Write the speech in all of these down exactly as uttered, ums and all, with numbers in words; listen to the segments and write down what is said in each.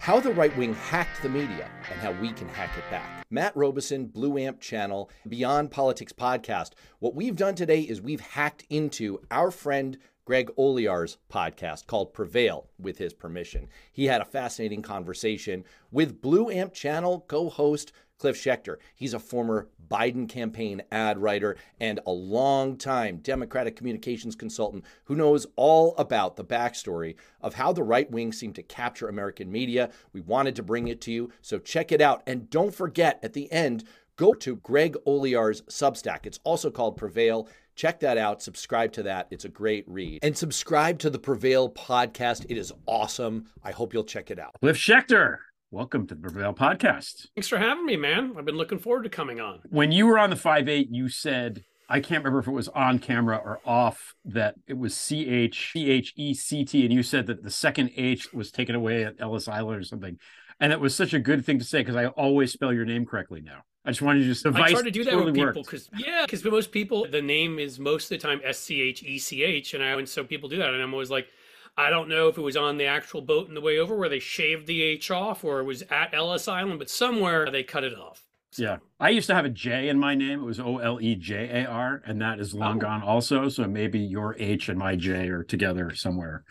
How the right wing hacked the media and how we can hack it back. Matt Robeson, Blue Amp Channel, Beyond Politics podcast. What we've done today is we've hacked into our friend Greg Oliar's podcast called Prevail, with his permission. He had a fascinating conversation with Blue Amp Channel co-host Cliff Schechter. He's a former Biden campaign ad writer and a longtime Democratic communications consultant who knows all about the backstory of how the right wing seemed to capture American media. We wanted to bring it to you, so check it out. And don't forget, at the end, go to Greg Oliar's Substack. It's also called Prevail. Check that out. Subscribe to that. It's a great read. And subscribe to the Prevail podcast. It is awesome. I hope you'll check it out. Cliff Schechter, welcome to the Prevail podcast. Thanks for having me, man. I've been looking forward to coming on. When you were on the five eight, you said, I can't remember if it was on camera or off, that it was C H C H E C T, and you said that the second H was taken away at Ellis Island or something. And it was such a good thing to say because I always spell your name correctly now. I just wanted to just... I try to do that totally with people because, yeah, because for most people, the name is most of the time S C H E C H, and I and so people do that, and I'm always like, I don't know if it was on the actual boat on the way over where they shaved the H off, or it was at Ellis Island, but somewhere they cut it off. So. Yeah. I used to have a J in my name. It was O L E J A R, and that is long oh. gone also. So maybe your H and my J are together somewhere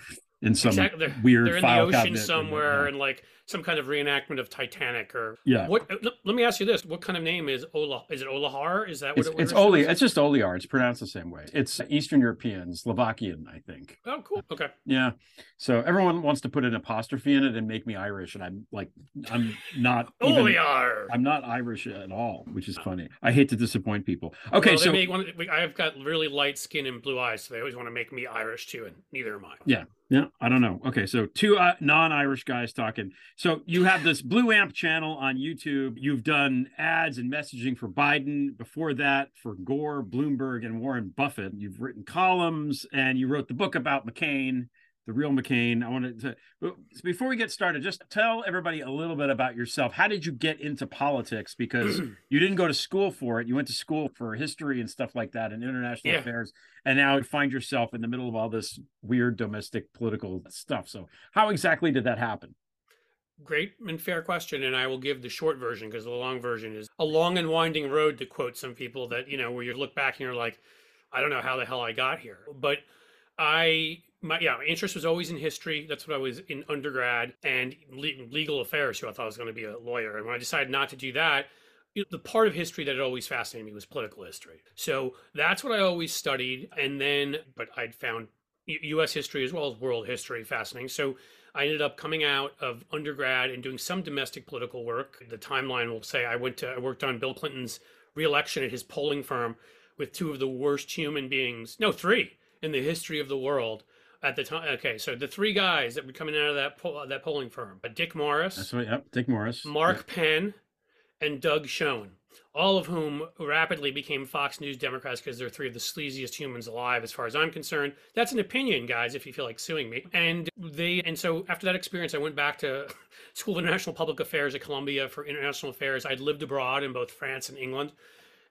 in some exactly. they're, weird they're file cabinet. They're in the ocean somewhere, and like some kind of reenactment of Titanic or... Yeah. What, let me ask you this. What kind of name is Ola? Is it Olahar? Is that what it's, it was? It's Oli. It's just Oliar. It's pronounced the same way. It's Eastern European, Slovakian, I think. Oh, cool. Okay. Yeah. So everyone wants to put an apostrophe in it and make me Irish. And I'm like, I'm not... Oliar! I'm not Irish at all, which is funny. I hate to disappoint people. Okay, well, so... They want to, I've got really light skin and blue eyes, so they always want to make me Irish too, and neither am I. Yeah. Yeah, I don't know. Okay, so two uh, non-Irish guys talking. So you have this Blue Amp channel on YouTube. You've done ads and messaging for Biden. Before that, for Gore, Bloomberg, and Warren Buffett. You've written columns, and you wrote the book about McCain, the real McCain. I wanted to, so before we get started, just tell everybody a little bit about yourself. How did you get into politics? Because you didn't go to school for it. You went to school for history and stuff like that, and international yeah. affairs. And now you find yourself in the middle of all this weird domestic political stuff. So how exactly did that happen? Great and fair question. And I will give the short version because the long version is a long and winding road, to quote some people, that, you know, where you look back and you're like, I don't know how the hell I got here. But I, my, yeah, my interest was always in history. That's what I was in undergrad, and le- legal affairs, who I thought I was going to be a lawyer. And when I decided not to do that, the part of history that had always fascinated me was political history. So that's what I always studied. And then, but I'd found U S history as well as world history fascinating. So I ended up coming out of undergrad and doing some domestic political work. The timeline will say I went to, I worked on Bill Clinton's reelection at his polling firm with two of the worst human beings, no, three in the history of the world at the time. Okay, so the three guys that were coming out of that, po- that polling firm, Dick Morris, That's right, yep. Dick Morris, Mark yep. Penn, and Doug Schoen, all of whom rapidly became Fox News Democrats because they're three of the sleaziest humans alive, as far as I'm concerned. That's an opinion, guys, if you feel like suing me. And they, and so after that experience, I went back to School of International Public Affairs at Columbia for international affairs. I'd lived abroad in both France and England,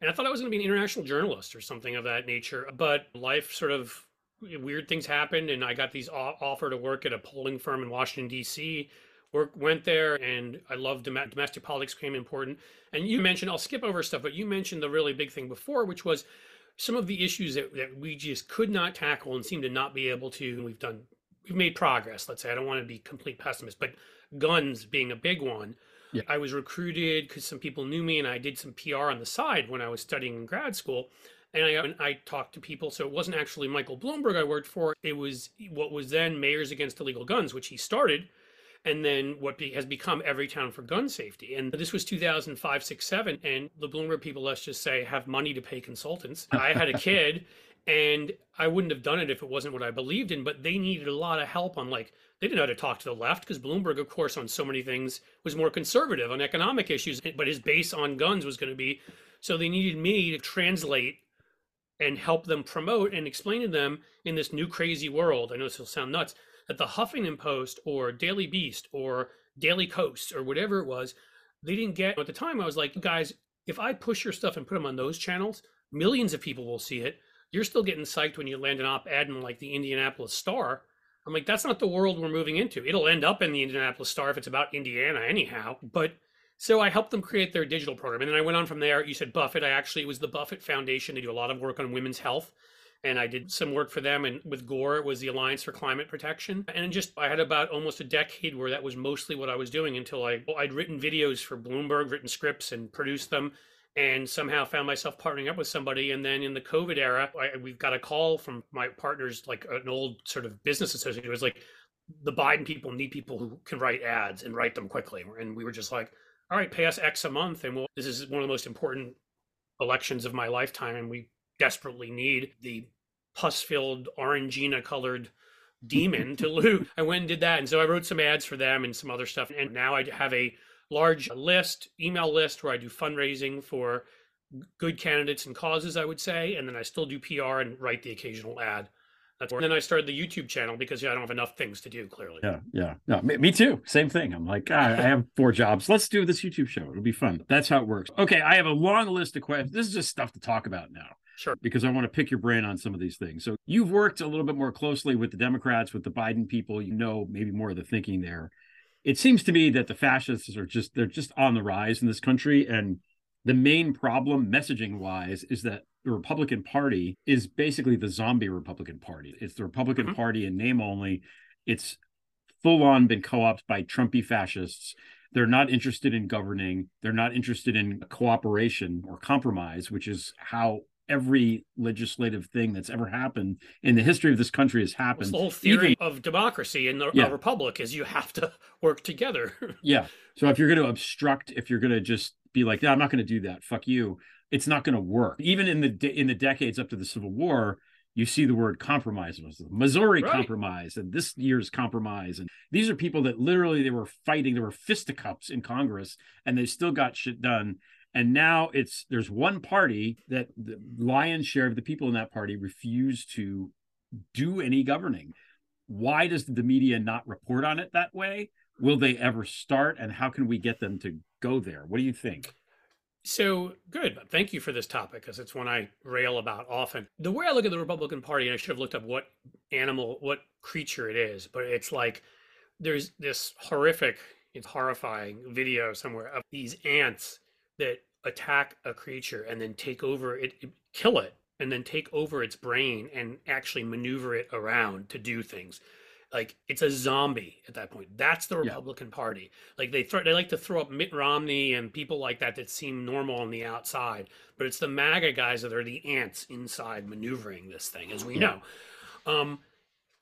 and I thought I was going to be an international journalist or something of that nature. But life sort of, weird things happened, and I got these offer to work at a polling firm in Washington, D C, Work, went there, and I loved dom- domestic politics became important. And you mentioned, I'll skip over stuff, but you mentioned the really big thing before, which was some of the issues that, that we just could not tackle and seemed to not be able to. We've done, we've made progress, let's say. I don't want to be complete pessimist, but guns being a big one. Yeah. I was recruited because some people knew me, and I did some P R on the side when I was studying in grad school. And I, and I talked to people. So it wasn't actually Michael Bloomberg I worked for. It was what was then Mayors Against Illegal Guns, which he started. And then what be, has become Every Town for Gun Safety. And this was two thousand five, six, seven. And the Bloomberg people, let's just say, have money to pay consultants. I had a kid, and I wouldn't have done it if it wasn't what I believed in. But they needed a lot of help on like They didn't know how to talk to the left, because Bloomberg, of course, on so many things was more conservative on economic issues, but his base on guns was going to be, so they needed me to translate and help them promote and explain to them in this new crazy world. I know this will sound nuts, that the Huffington Post or Daily Beast or Daily Coast or whatever it was, they didn't get. At the time, I was like, guys, if I push your stuff and put them on those channels, millions of people will see it. You're still getting psyched when you land an op-ed in like the Indianapolis Star. I'm like, that's not the world we're moving into. It'll end up in the Indianapolis Star if it's about Indiana anyhow. But so I helped them create their digital program. And then I went on from there. You said Buffett. I actually, it was the Buffett Foundation. They do a lot of work on women's health. And I did some work for them. And with Gore, it was the Alliance for Climate Protection. And just, I had about almost a decade where that was mostly what I was doing until I, well, I'd written videos for Bloomberg, written scripts and produced them, and somehow found myself partnering up with somebody. And then in the COVID era, I, we've got a call from my partners, like an old sort of business associate who was like, the Biden people need people who can write ads and write them quickly. And we were just like, all right, pay us X a month. And we'll, this is one of the most important elections of my lifetime. And we desperately need the pus-filled, orangina-colored demon to loot. I went and did that. And so I wrote some ads for them and some other stuff. And now I have a large list, email list, where I do fundraising for good candidates and causes, I would say. And then I still do P R and write the occasional ad. That's and then I started the YouTube channel because yeah, I don't have enough things to do, clearly. Yeah, yeah. No, me, me too. Same thing. I'm like, I, I have four jobs. Let's do this YouTube show. It'll be fun. That's how it works. Okay, I have a long list of questions. This is just stuff to talk about now. Sure. Because I want to pick your brain on some of these things. So you've worked a little bit more closely with the Democrats, with the Biden people, you know, maybe more of the thinking there. It seems to me that the fascists are just, they're just on the rise in this country. And the main problem messaging wise is that the Republican Party is basically the zombie Republican Party. It's the Republican mm-hmm. Party in name only. It's full on been co-opted by Trumpy fascists. They're not interested in governing. They're not interested in cooperation or compromise, which is how every legislative thing that's ever happened in the history of this country has happened. Well, the whole theory Even, of democracy and the yeah. republic is you have to work together. Yeah. So if you're going to obstruct, if you're going to just be like, no, I'm not going to do that, fuck you, it's not going to work. Even in the de- in the decades up to the Civil War, you see the word compromise, the Missouri right. Compromise, and this year's compromise. And these are people that literally they were fighting, there were fisticuffs in Congress, and they still got shit done. And now it's there's one party that the lion's share of the people in that party refuse to do any governing. Why does the media not report on it that way? Will they ever start? And how can we get them to go there? What do you think? So good. Thank you for this topic because it's one I rail about often. The way I look at the Republican Party, and I should have looked up what animal, what creature it is, but it's like there's this horrific, it's horrifying video somewhere of these ants that attack a creature and then take over it, kill it, and then take over its brain and actually maneuver it around to do things. Like it's a zombie at that point. That's the Republican yeah. Party. Like they th- they like to throw up Mitt Romney and people like that that seem normal on the outside, but it's the MAGA guys that are the ants inside maneuvering this thing, as we yeah. know. Um,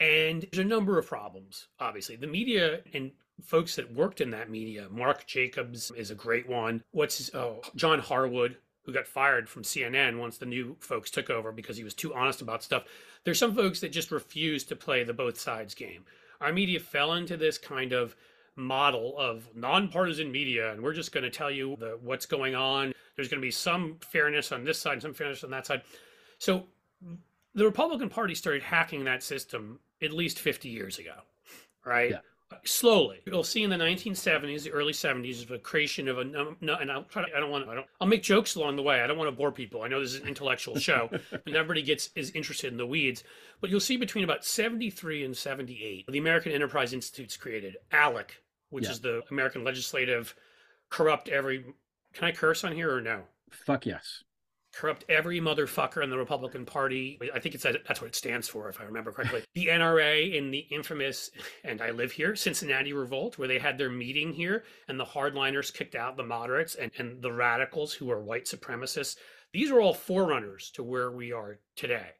and there's a number of problems, obviously. The media and folks that worked in that media, Mark Jacobs is a great one. What's his, oh, John Harwood, who got fired from C N N once the new folks took over because he was too honest about stuff. There's some folks that just refuse to play the both sides game. Our media fell into this kind of model of nonpartisan media, and we're just going to tell you the, what's going on. There's going to be some fairness on this side, and some fairness on that side. So the Republican Party started hacking that system at least fifty years ago, right? Yeah. Slowly, you'll see in the nineteen seventies, the early seventies, is the creation of a no, no. And I'll try to, I don't want to, I don't, I'll make jokes along the way. I don't want to bore people. I know this is an intellectual show, but everybody gets is interested in the weeds. But you'll see between about seventy-three and seventy-eight, the American Enterprise Institute's created, ALEC, which yeah. is the American Legislative Corrupt Every. Can I curse on here or no? Fuck yes. Corrupt every motherfucker in the Republican Party. I think it's that's what it stands for, if I remember correctly. The N R A in the infamous, and I live here, Cincinnati Revolt, where they had their meeting here and the hardliners kicked out the moderates and, and the radicals who are white supremacists. These were all forerunners to where we are today.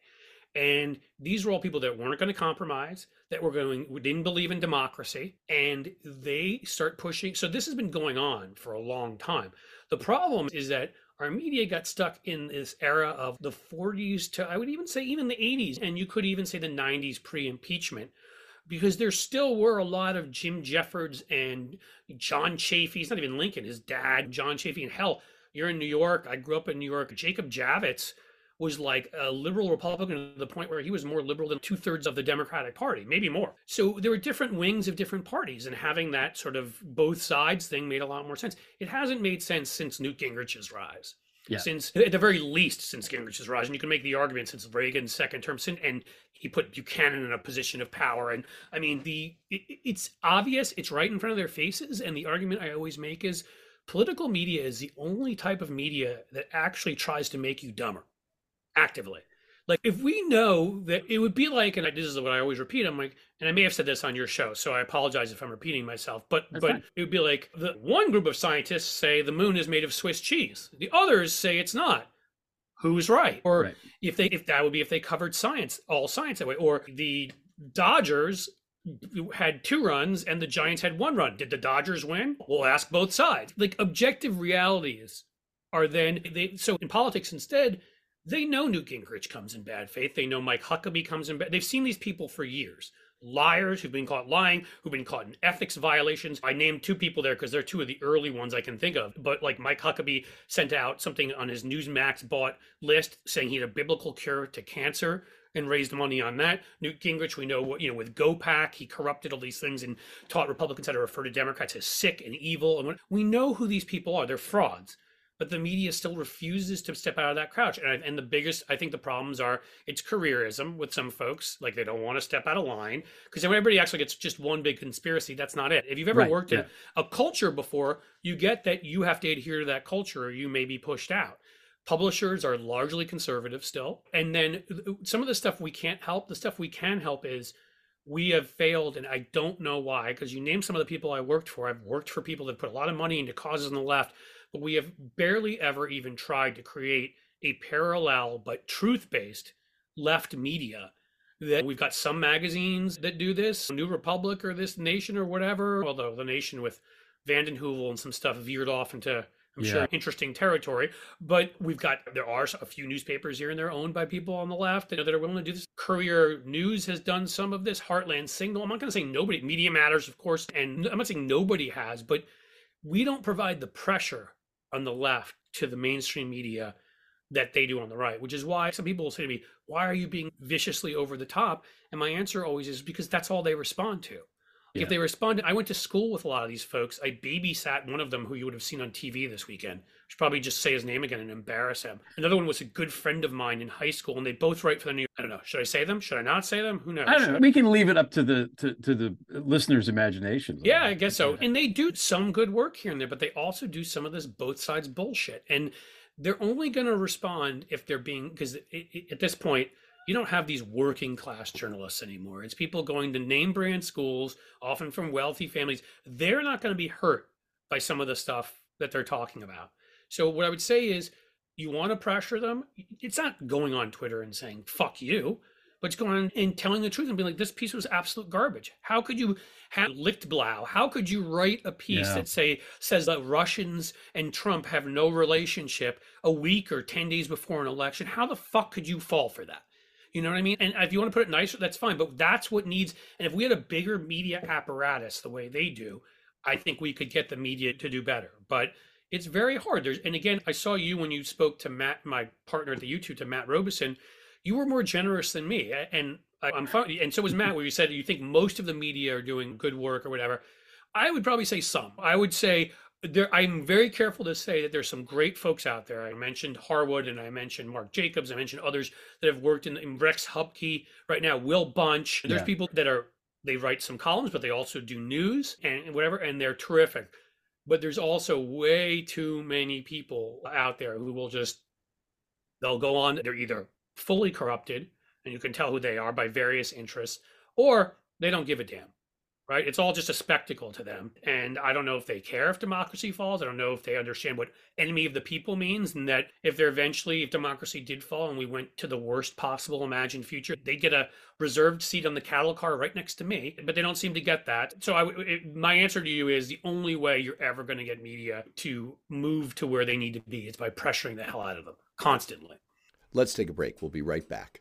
And these were all people that weren't going to compromise, that were going, didn't believe in democracy, and they start pushing. So this has been going on for a long time. The problem is that our media got stuck in this era of the forties to, I would even say, even the eighties, and you could even say the nineties pre-impeachment, because there still were a lot of Jim Jeffords and John Chafee. He's not even Lincoln, his dad, John Chafee. And hell, you're in New York. I grew up in New York. Jacob Javits was like a liberal Republican to the point where he was more liberal than two thirds of the Democratic Party, maybe more. So there were different wings of different parties, and having that sort of both sides thing made a lot more sense. It hasn't made sense since Newt Gingrich's rise. Yeah. Since, at the very least, since Gingrich's rise, and you can make the argument since Reagan's second term, and he put Buchanan in a position of power. And I mean, the it, it's obvious, it's right in front of their faces. And the argument I always make is political media is the only type of media that actually tries to make you dumber actively. Like, if we know that it would be like, and I, this is what I always repeat, I'm like, and I may have said this on your show, so I apologize if I'm repeating myself, but That's but fine. It would be like, the one group of scientists say the moon is made of Swiss cheese. The others say it's not. Who's right? Or right. if they, if that would be if they covered science, all science that way. Or the Dodgers had two runs and the Giants had one run. Did the Dodgers win? We'll ask both sides. Like, objective realities are then, they, so in politics instead, they know Newt Gingrich comes in bad faith. They know Mike Huckabee comes in bad. They've seen these people for years. Liars who've been caught lying, who've been caught in ethics violations. I named two people there because they're two of the early ones I can think of. But like Mike Huckabee sent out something on his Newsmax bought list saying he had a biblical cure to cancer and raised money on that. Newt Gingrich, we know, you know, with GOPAC, he corrupted all these things and taught Republicans how to refer to Democrats as sick and evil. And we know who these people are. They're frauds. But the media still refuses to step out of that crouch. And, I, and the biggest, I think the problems are, it's careerism with some folks. Like, they don't want to step out of line because everybody actually gets just one big conspiracy. That's not it. If you've ever right, worked yeah. in a culture before, you get that you have to adhere to that culture or you may be pushed out. Publishers are largely conservative still. And then some of the stuff we can't help, the stuff we can help is, we have failed, and I don't know why, because you name some of the people I worked for. I've worked for people that put a lot of money into causes on the left, but we have barely ever even tried to create a parallel but truth-based left media. That we've got some magazines that do this, New Republic or This Nation or whatever, although The Nation with Vanden Heuvel and some stuff veered off into, I'm yeah. sure, interesting territory. But we've got, there are a few newspapers here and they're owned by people on the left that are willing to do this. Courier News has done some of this, Heartland Signal. I'm not going to say nobody, Media Matters, of course, and I'm not saying nobody has, but we don't provide the pressure on the left to the mainstream media that they do on the right, which is why some people will say to me, why are you being viciously over the top? And my answer always is because that's all they respond to. Yeah. If they responded, I went to school with a lot of these folks. I babysat one of them who you would have seen on T V this weekend. I should probably just say his name again and embarrass him. Another one was a good friend of mine in high school, and they both write for the New York. I don't know. Should I say them? Should I not say them? Who knows? I don't know. We can leave it up to the to, to the listener's imagination. Yeah, I guess so. And they do some good work here and there, but they also do some of this both sides bullshit. And they're only going to respond if they're being, because at this point, you don't have these working class journalists anymore. It's people going to name brand schools, often from wealthy families. They're not going to be hurt by some of the stuff that they're talking about. So what I would say is, you want to pressure them. It's not going on Twitter and saying, fuck you, but it's going on and telling the truth and being like, this piece was absolute garbage. How could you have Lichtblau? How could you write a piece yeah. that say says that Russians and Trump have no relationship a week or ten days before an election? How the fuck could you fall for that? You know what I mean? And if you want to put it nicer, that's fine, but that's what needs, and if we had a bigger media apparatus the way they do, I think we could get the media to do better, but it's very hard. There's, and again, I saw you when you spoke to Matt, my partner at the YouTube, to Matt Robeson, you were more generous than me, and I, I'm fine, and so was Matt, where you said you think most of the media are doing good work or whatever. I would probably say some. I would say, There, I'm very careful to say that there's some great folks out there. I mentioned Harwood and I mentioned Mark Jacobs. I mentioned others that have worked in, in Rex Hubkey right now, Will Bunch. There's yeah. people that are, they write some columns, but they also do news and whatever, and they're terrific. But there's also way too many people out there who will just, they'll go on. They're either fully corrupted, and you can tell who they are by various interests, or they don't give a damn. Right? It's all just a spectacle to them. And I don't know if they care if democracy falls. I don't know if they understand what enemy of the people means, and that if they're eventually, if democracy did fall and we went to the worst possible imagined future, they get a reserved seat on the cattle car right next to me, but they don't seem to get that. So I, it, my answer to you is the only way you're ever going to get media to move to where they need to be is by pressuring the hell out of them constantly. Let's take a break. We'll be right back.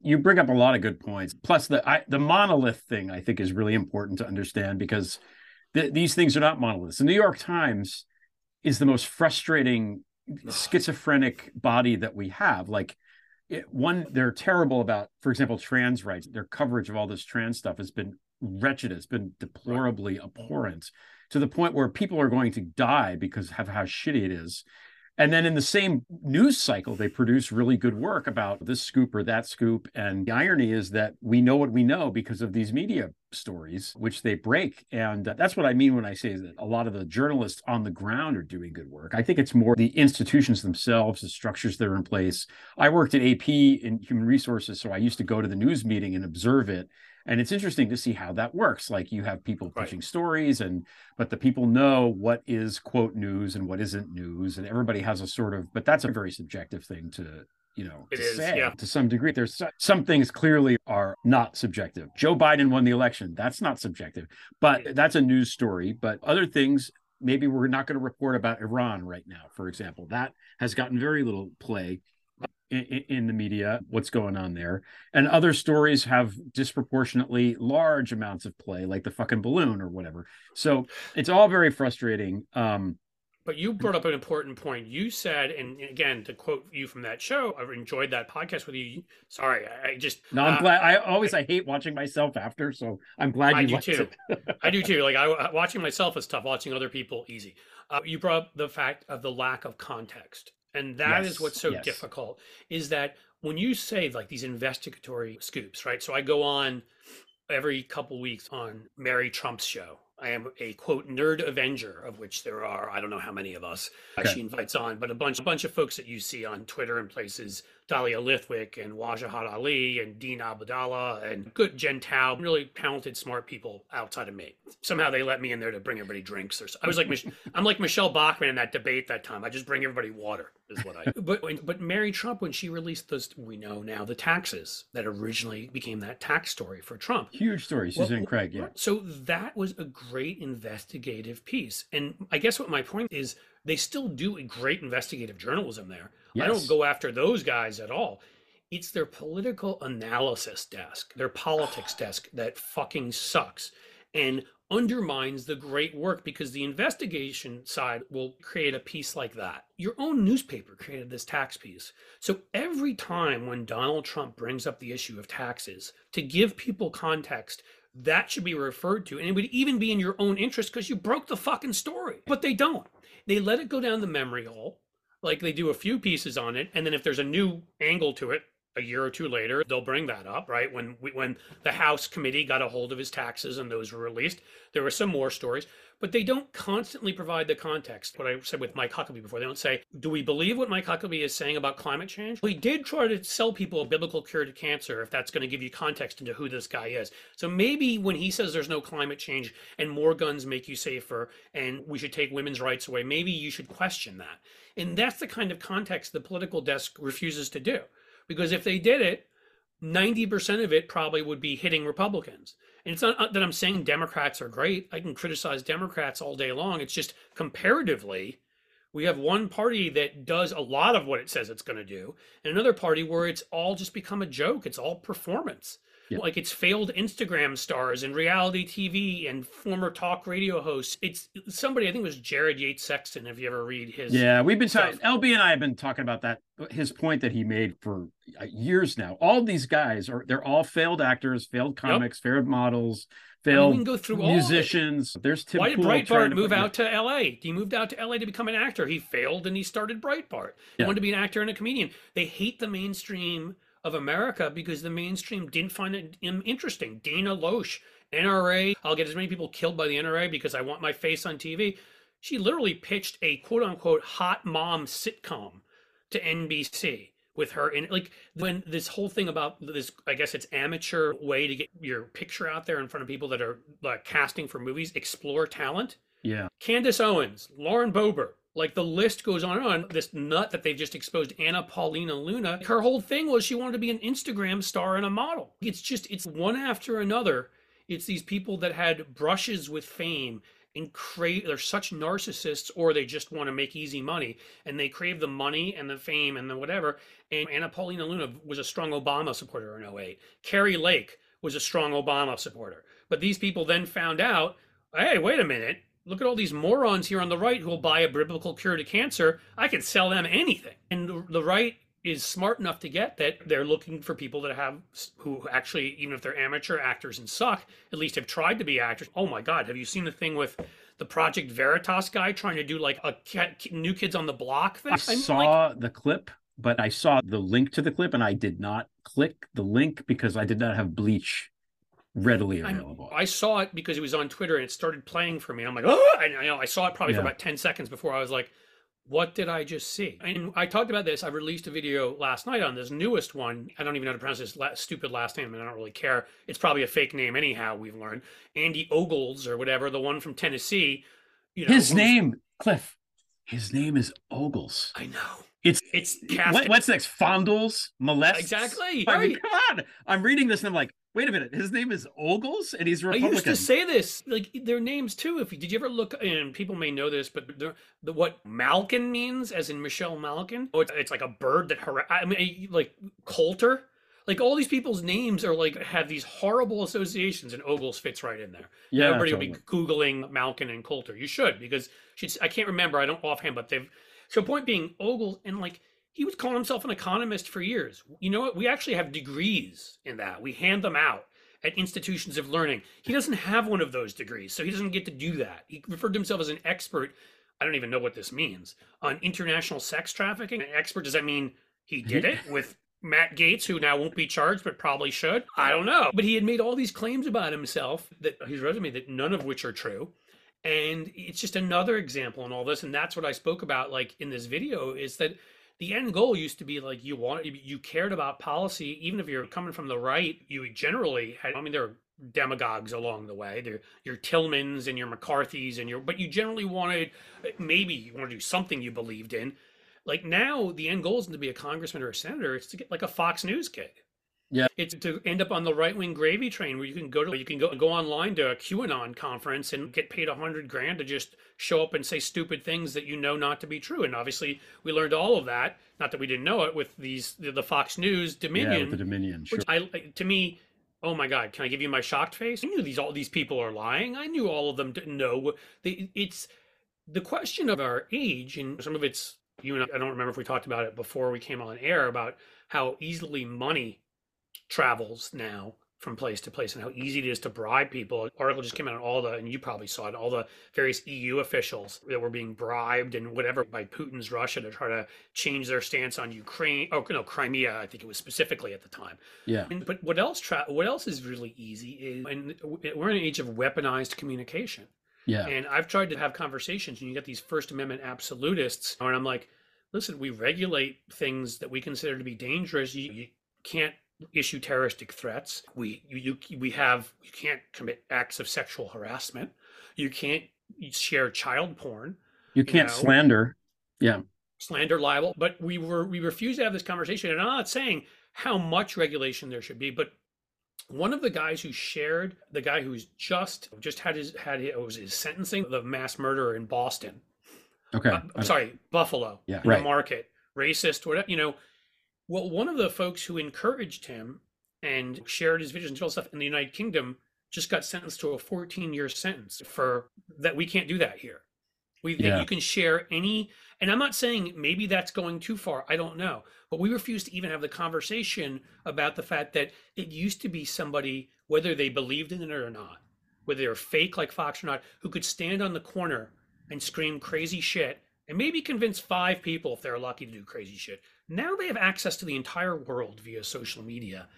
You bring up a lot of good points. Plus, the I, the monolith thing, I think, is really important to understand, because th- these things are not monoliths. The New York Times is the most frustrating schizophrenic body that we have. Like, it, one, they're terrible about, for example, trans rights. Their coverage of all this trans stuff has been wretched. It's been deplorably abhorrent, to the point where people are going to die because of how shitty it is. And then in the same news cycle, they produce really good work about this scoop or that scoop. And the irony is that we know what we know because of these media stories, which they break. And that's what I mean when I say that a lot of the journalists on the ground are doing good work. I think it's more the institutions themselves, the structures that are in place. I worked at A P in human resources, so I used to go to the news meeting and observe it. And it's interesting to see how that works. Like, you have people pushing stories, and but the people know what is, quote, news and what isn't news. And everybody has a sort of, but that's a very subjective thing to, you know, to say, yeah. To some degree. There's some things clearly are not subjective. Joe Biden won the election. That's not subjective, but that's a news story. But other things, maybe we're not going to report about Iran right now, for example. That has gotten very little play in the media, what's going on there. And other stories have disproportionately large amounts of play, like the fucking balloon or whatever. So it's all very frustrating. Um, but you brought up an important point. You said, and again, to quote you from that show, I enjoyed that podcast with you. Sorry, I just... No, I'm uh, glad. I always, I, I hate watching myself after, so I'm glad you liked it. I do too. I do too. Like, I, watching myself is tough. Watching other people, easy. Uh, you brought up the fact of the lack of context. And that yes, is what's so yes. difficult, is that when you say like these investigatory scoops, right? So I go on every couple weeks on Mary Trump's show. I am a, quote, nerd avenger, of which there are, I don't know how many of us okay. she invites on, but a bunch, a bunch of folks that you see on Twitter and places, Dahlia Lithwick and Wajahat Ali and Dean Abdallah and good Gentile, really talented, smart people outside of me. Somehow they let me in there to bring everybody drinks. Or I was like, I'm like Michelle Bachmann in that debate that time. I just bring everybody water is what I, but, but Mary Trump, when she released those, we know now the taxes that originally became that tax story for Trump. Huge story, Suzanne well, Craig, yeah. So that was a great investigative piece. And I guess what my point is, they still do a great investigative journalism there. Yes. I don't go after those guys at all. It's their political analysis desk, their politics desk that fucking sucks and undermines the great work, because the investigation side will create a piece like that. Your own newspaper created this tax piece. So every time when Donald Trump brings up the issue of taxes, to give people context, that should be referred to, and it would even be in your own interest because you broke the fucking story. But they don't. They let it go down the memory hole, like they do a few pieces on it, and then if there's a new angle to it, a year or two later, they'll bring that up, right? When we, when the House committee got a hold of his taxes and those were released, there were some more stories, but they don't constantly provide the context. What I said with Mike Huckabee before, they don't say, do we believe what Mike Huckabee is saying about climate change? We did try to sell people a biblical cure to cancer, if that's going to give you context into who this guy is. So maybe when he says there's no climate change and more guns make you safer and we should take women's rights away, maybe you should question that. And that's the kind of context the political desk refuses to do. Because if they did it, ninety percent of it probably would be hitting Republicans. And it's not that I'm saying Democrats are great. I can criticize Democrats all day long. It's just comparatively, we have one party that does a lot of what it says it's going to do, and another party where it's all just become a joke. It's all performance. Yeah. Like, it's failed Instagram stars and reality T V and former talk radio hosts. It's somebody, I think it was Jared Yates Sexton, if you ever read his. Yeah, we've been talking, L B and I have been talking about that, his point that he made for years now. All these guys, are they're all failed actors, failed comics, yep. failed models, failed I mean, we can go musicians. All There's Tim Why did Poole Breitbart move to... out to L A? He moved out to L A to become an actor. He failed and he started Breitbart. He yeah. wanted to be an actor and a comedian. They hate the mainstream of America because the mainstream didn't find it interesting. Dana Loesch, N R A, I'll get as many people killed by the N R A because I want my face on T V. She literally pitched a quote unquote hot mom sitcom to N B C, with her. And like when this whole thing about this, I guess it's amateur way to get your picture out there in front of people that are like casting for movies, explore talent. Yeah. Candace Owens, Lauren Boebert, like the list goes on and on. This nut that they've just exposed, Anna Paulina Luna, her whole thing was she wanted to be an Instagram star and a model. It's just, it's one after another. It's these people that had brushes with fame and crave, they're such narcissists, or they just want to make easy money, and they crave the money and the fame and the whatever. And Anna Paulina Luna was a strong Obama supporter in oh eight. Carrie Lake was a strong Obama supporter. But these people then found out, hey, wait a minute, look at all these morons here on the right who will buy a biblical cure to cancer. I can sell them anything. And the right is smart enough to get that they're looking for people that have, who actually, even if they're amateur actors and suck, at least have tried to be actors. Oh my God, have you seen the thing with the Project Veritas guy trying to do like a New Kids on the Block thing? I, I mean, saw like... the clip, but I saw the link to the clip and I did not click the link because I did not have Bleach readily available. I, I saw it because it was on Twitter and it started playing for me. I'm like, oh, I, you know, I saw it probably yeah. for about ten seconds before I was like, what did I just see? And I talked about this. I released a video last night on this newest one. I don't even know how to pronounce this la- stupid last name, and I don't really care. It's probably a fake name anyhow, we've learned. Andy Ogles or whatever, the one from Tennessee. You know, his name, Cliff, his name is Ogles. I know. It's it's what, What's next? Fondles? Molests? Exactly. I mean, right. Come on. I'm reading this, and I'm like, wait a minute, his name is Ogles and he's Republican. I used to say this, like their names too. If you, did you ever look, and people may know this, but the, what Malkin means, as in Michelle Malkin, oh, it's, it's like a bird that harass, I mean, like Coulter, like all these people's names are like, have these horrible associations, and Ogles fits right in there. Yeah, everybody totally. Will be Googling Malkin and Coulter. You should, because she's, I can't remember, I don't offhand, but they've, so point being Ogles, and like, he was calling himself an economist for years. You know what? We actually have degrees in that. We hand them out at institutions of learning. He doesn't have one of those degrees, so he doesn't get to do that. He referred to himself as an expert. I don't even know what this means. On international sex trafficking. An expert, does that mean he did it with Matt Gaetz, who now won't be charged, but probably should? I don't know. But he had made all these claims about himself, that his resume, that none of which are true. And it's just another example in all this. And that's what I spoke about, like in this video, is that the end goal used to be like you wanted, you cared about policy, even if you're coming from the right. You generally had, I mean, there are demagogues along the way. There, your Tillmans and your McCarthys and your, but you generally wanted, maybe you want to do something you believed in. Like now, the end goal isn't to be a congressman or a senator. It's to get like a Fox News gig. Yeah, it's to end up on the right wing gravy train where you can go to, you can go go online to a QAnon conference and get paid a hundred grand to just show up and say stupid things that you know not to be true. And obviously, we learned all of that. Not that we didn't know it with these the, the Fox News Dominion. Yeah, with the Dominion. Sure. Which I to me, oh my God, can I give you my shocked face? I knew these all these people are lying. I knew all of them didn't know. They, it's the question of our age, and some of it's you and I, I don't remember if we talked about it before we came on air about how easily money travels now from place to place and how easy it is to bribe people. An article just came out on all the, and you probably saw it, all the various E U officials that were being bribed and whatever by Putin's Russia to try to change their stance on Ukraine, or no, Crimea, I think it was specifically at the time. Yeah. And, but what else, tra- what else is really easy is, and we're in an age of weaponized communication. Yeah. And I've tried to have conversations and you get these First Amendment absolutists and I'm like, listen, we regulate things that we consider to be dangerous. You, you can't issue terroristic threats. We you, you we have you can't commit acts of sexual harassment. You can't share child porn. You can't you know, slander. Yeah, slander, libel. But we were we refuse to have this conversation. And I'm not saying how much regulation there should be. But one of the guys who shared, the guy who's just just had his had his, it was his sentencing, the mass murderer in Boston. Okay, uh, I'm sorry, Buffalo. Yeah, right. The market, racist, whatever. You know. Well, one of the folks who encouraged him and shared his visions and all stuff in the United Kingdom just got sentenced to a fourteen-year sentence for that. We can't do that here. We yeah. that you can share any, and I'm not saying maybe that's going too far. I don't know, but we refuse to even have the conversation about the fact that it used to be somebody, whether they believed in it or not, whether they're fake like Fox or not, who could stand on the corner and scream crazy shit and maybe convince five people if they're lucky to do crazy shit. Now they have access to the entire world via social media,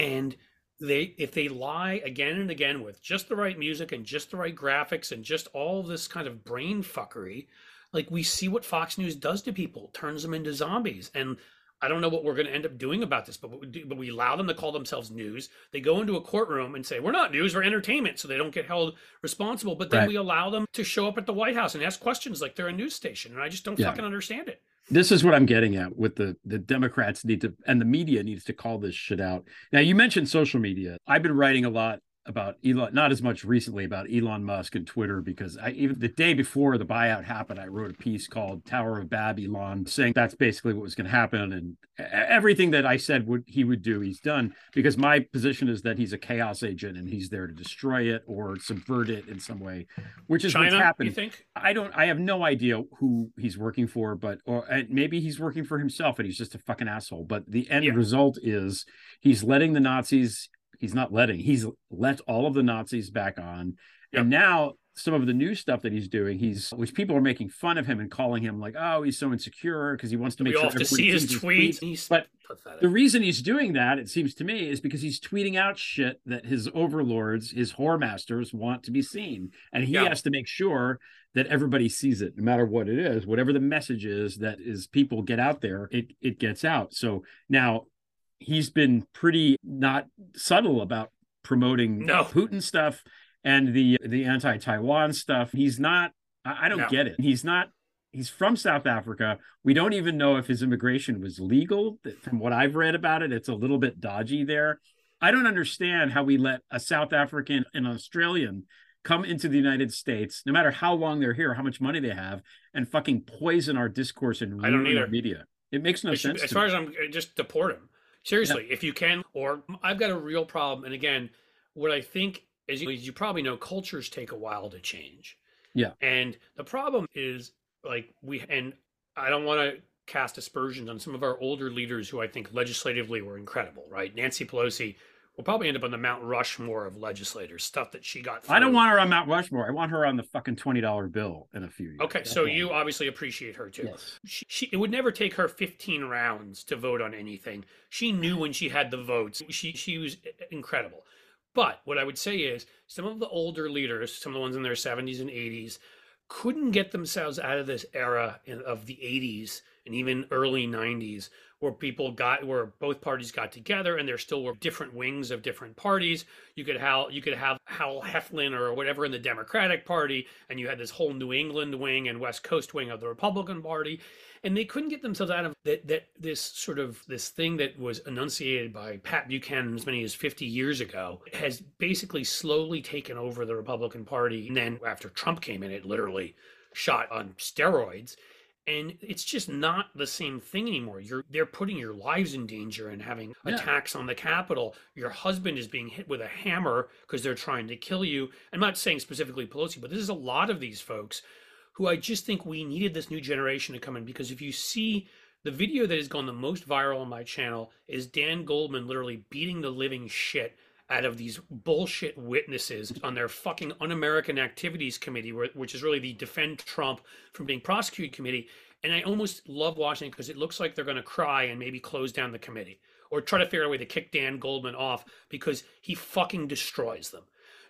and they if they lie again and again with just the right music and just the right graphics and just all this kind of brain fuckery, like we see what Fox News does to people, turns them into zombies. And I don't know what we're going to end up doing about this, but we, do, but we allow them to call themselves news. They go into a courtroom and say, we're not news, we're entertainment, so they don't get held responsible. But then right. we allow them to show up at the White House and ask questions like they're a news station. And I just don't yeah. fucking understand it. This is what I'm getting at with the, the Democrats need to, and the media needs to call this shit out. Now, you mentioned social media. I've been writing a lot about Elon, not as much recently about Elon Musk and Twitter, because I even the day before the buyout happened, I wrote a piece called Tower of Babel, Elon, saying that's basically what was going to happen. And everything that I said would he would do, he's done, because my position is that he's a chaos agent and he's there to destroy it or subvert it in some way, which is China, what's happened. You think? I don't, I have no idea who he's working for, but or maybe he's working for himself and he's just a fucking asshole. But the end yeah. result is he's letting the Nazis He's not letting. He's let all of the Nazis back on. Yep. And now some of the new stuff that he's doing, he's which people are making fun of him and calling him like, oh, he's so insecure because he wants to make we sure to see his tweets. tweets. But pathetic. The reason he's doing that, it seems to me, is because he's tweeting out shit that his overlords, his whore masters, want to be seen. And he yeah. has to make sure that everybody sees it, no matter what it is, whatever the message is that is people get out there, it it gets out. So now he's been pretty not subtle about promoting no. Putin stuff and the the anti-Taiwan stuff. He's not, I, I don't no. get it. He's not, he's from South Africa. We don't even know if his immigration was legal. From what I've read about it, it's a little bit dodgy there. I don't understand how we let a South African and Australian come into the United States, no matter how long they're here, how much money they have, and fucking poison our discourse and ruin our media. It makes no it should, sense. As far as I'm, just deport him. Seriously, yeah. if you can, or I've got a real problem. And again, what I think is, you, you probably know, cultures take a while to change. Yeah. And the problem is like we, and I don't want to cast aspersions on some of our older leaders who I think legislatively were incredible, right? Nancy Pelosi will probably end up on the Mount Rushmore of legislators, stuff that she got through. I don't want her on Mount Rushmore. I want her on the fucking twenty dollar bill in a few years. Okay, That's so you I mean. obviously appreciate her too. Yes. She, she, it would never take her fifteen rounds to vote on anything. She knew when she had the votes. She, she was incredible. But what I would say is some of the older leaders, some of the ones in their seventies and eighties, couldn't get themselves out of this era of the eighties and even early nineties, where people got, where both parties got together, and there still were different wings of different parties. You could have, you could have Hal Heflin or whatever in the Democratic Party, and you had this whole New England wing and West Coast wing of the Republican Party, and they couldn't get themselves out of that, that this sort of this thing that was enunciated by Pat Buchanan as many as fifty years ago has basically slowly taken over the Republican Party. And then after Trump came in, it literally shot on steroids. And it's just not the same thing anymore. You're they're putting your lives in danger and having yeah. attacks on the Capitol. Your husband is being hit with a hammer because they're trying to kill you. I'm not saying specifically Pelosi, but this is a lot of these folks who I just think we needed this new generation to come in. Because if you see the video that has gone the most viral on my channel is Dan Goldman literally beating the living shit out of these bullshit witnesses on their fucking Un-American Activities Committee, which is really the Defend Trump from Being Prosecuted Committee. And I almost love watching it because it looks like they're going to cry and maybe close down the committee or try to figure out a way to kick Dan Goldman off because he fucking destroys them.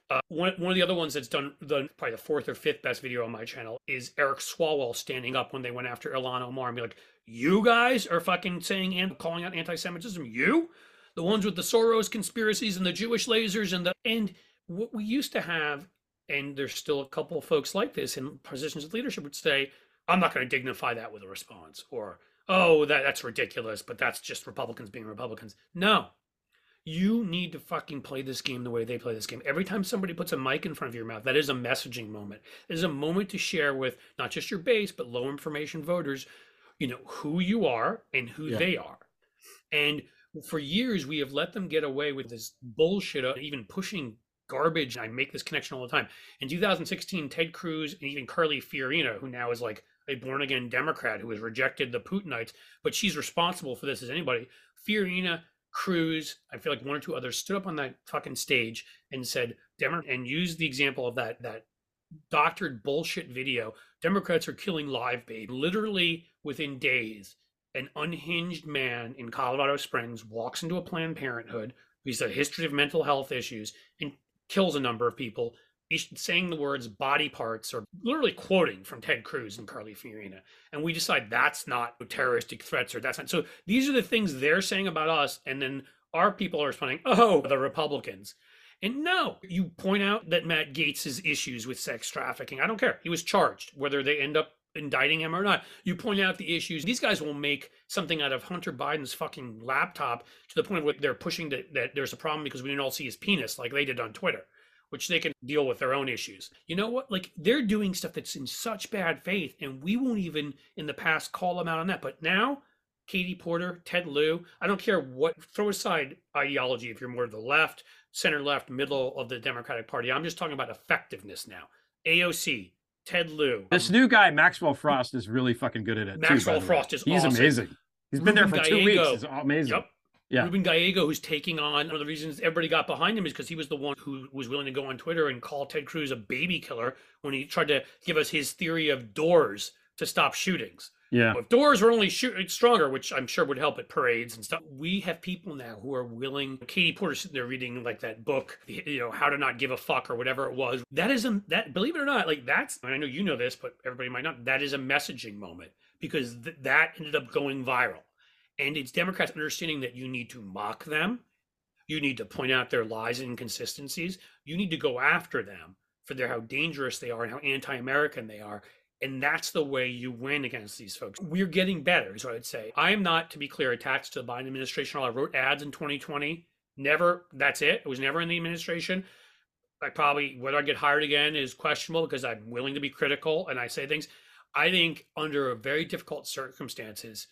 Uh, one, one of the other ones that's done the probably the fourth or fifth best video on my channel is Eric Swalwell standing up when they went after Ilhan Omar and be like, you guys are fucking saying and calling out anti-Semitism, you? The ones with the Soros conspiracies and the Jewish lasers and the and what we used to have, and there's still a couple of folks like this in positions of leadership would say, I'm not going to dignify that with a response, or, oh, that, that's ridiculous, but that's just Republicans being Republicans. No, you need to fucking play this game the way they play this game. Every time somebody puts a mic in front of your mouth, that is a messaging moment. It is a moment to share with not just your base, but low information voters, you know, who you are and who yeah. they are. And for years, we have let them get away with this bullshit, even pushing garbage. I make this connection all the time. In two thousand sixteen, Ted Cruz and even Carly Fiorina, who now is like a born-again Democrat who has rejected the Putinites, but she's responsible for this as anybody. Fiorina, Cruz, I feel like one or two others stood up on that fucking stage and said, and used the example of that that doctored bullshit video, Democrats are killing live babe, literally within days. An unhinged man in Colorado Springs walks into a Planned Parenthood, who's a history of mental health issues, and kills a number of people saying the words body parts or literally quoting from Ted Cruz and Carly Fiorina. And we decide that's not terroristic threats or that's not. So these are the things they're saying about us. And then our people are responding, oh, the Republicans. And no, you point out that Matt Gaetz's issues with sex trafficking. I don't care. He was charged, whether they end up indicting him or not. You point out the issues. These guys will make something out of Hunter Biden's fucking laptop to the point where they're pushing that, that there's a problem because we didn't all see his penis like they did on Twitter, which they can deal with their own issues. You know what? Like, they're doing stuff that's in such bad faith, and we won't even in the past call them out on that. But now, Katie Porter, Ted Lieu, I don't care what, throw aside ideology if you're more to the left, center left, middle of the Democratic Party. I'm just talking about effectiveness now. A O C, Ted Lieu. This new guy, Maxwell Frost, is really fucking good at it. Maxwell too, Frost is He's awesome. amazing. He's been Ruben there for Gallego. two weeks. He's amazing. Yep. Yeah. Ruben Gallego, who's taking on, one of the reasons everybody got behind him is because he was the one who was willing to go on Twitter and call Ted Cruz a baby killer when he tried to give us his theory of doors to stop shootings. Yeah. If doors were only shoot stronger, which I'm sure would help at parades and stuff. We have people now who are willing. Katie Porter sitting there reading like that book, you know, How to Not Give a Fuck or whatever it was. That is a, that, believe it or not, like that's, and I know you know this, but everybody might not, that is a messaging moment because th that ended up going viral. And it's Democrats understanding that you need to mock them. You need to point out their lies and inconsistencies. You need to go after them for their, how dangerous they are and how anti-American they are. And that's the way you win against these folks. We're getting better, is what I'd say. I am not, to be clear, attached to the Biden administration. I wrote ads in twenty twenty. Never, that's it. It was never in the administration. I probably, whether I get hired again is questionable because I'm willing to be critical and I say things. I think under very difficult circumstances,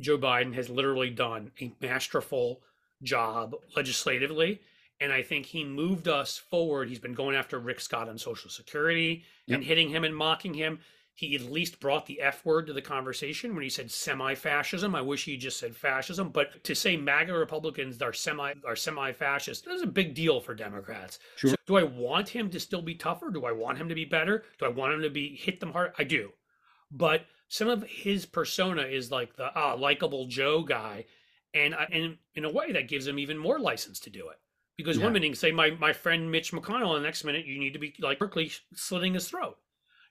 Joe Biden has literally done a masterful job legislatively. And I think he moved us forward. He's been going after Rick Scott on Social Security yep. and hitting him and mocking him. He at least brought the F word to the conversation when he said semi-fascism. I wish he just said fascism, but to say MAGA Republicans are semi are semi-fascist, that's a big deal for Democrats. Sure. So do I want him to still be tougher? Do I want him to be better? Do I want him to be hit them hard? I do. But some of his persona is like the ah, likable Joe guy. And, I, and in a way that gives him even more license to do it. Because yeah. one minute you can say, my, my friend Mitch McConnell, and the next minute you need to be like Berkeley slitting his throat.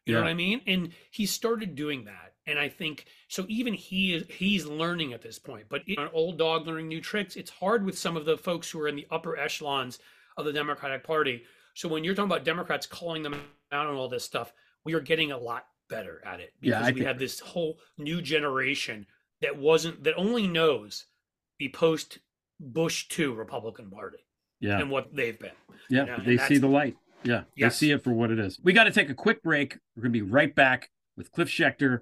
You yeah. know what I mean? And he started doing that. And I think, so even he is, he's learning at this point, but an old dog learning new tricks, it's hard with some of the folks who are in the upper echelons of the Democratic Party. So when you're talking about Democrats calling them out on all this stuff, we are getting a lot better at it because yeah, we have this whole new generation that wasn't, that only knows the post Bush two Republican Party yeah. and what they've been. Yeah. You know, they see the light. Yeah, yes. They see it for what it is. We got to take a quick break. We're going to be right back with Cliff Schechter.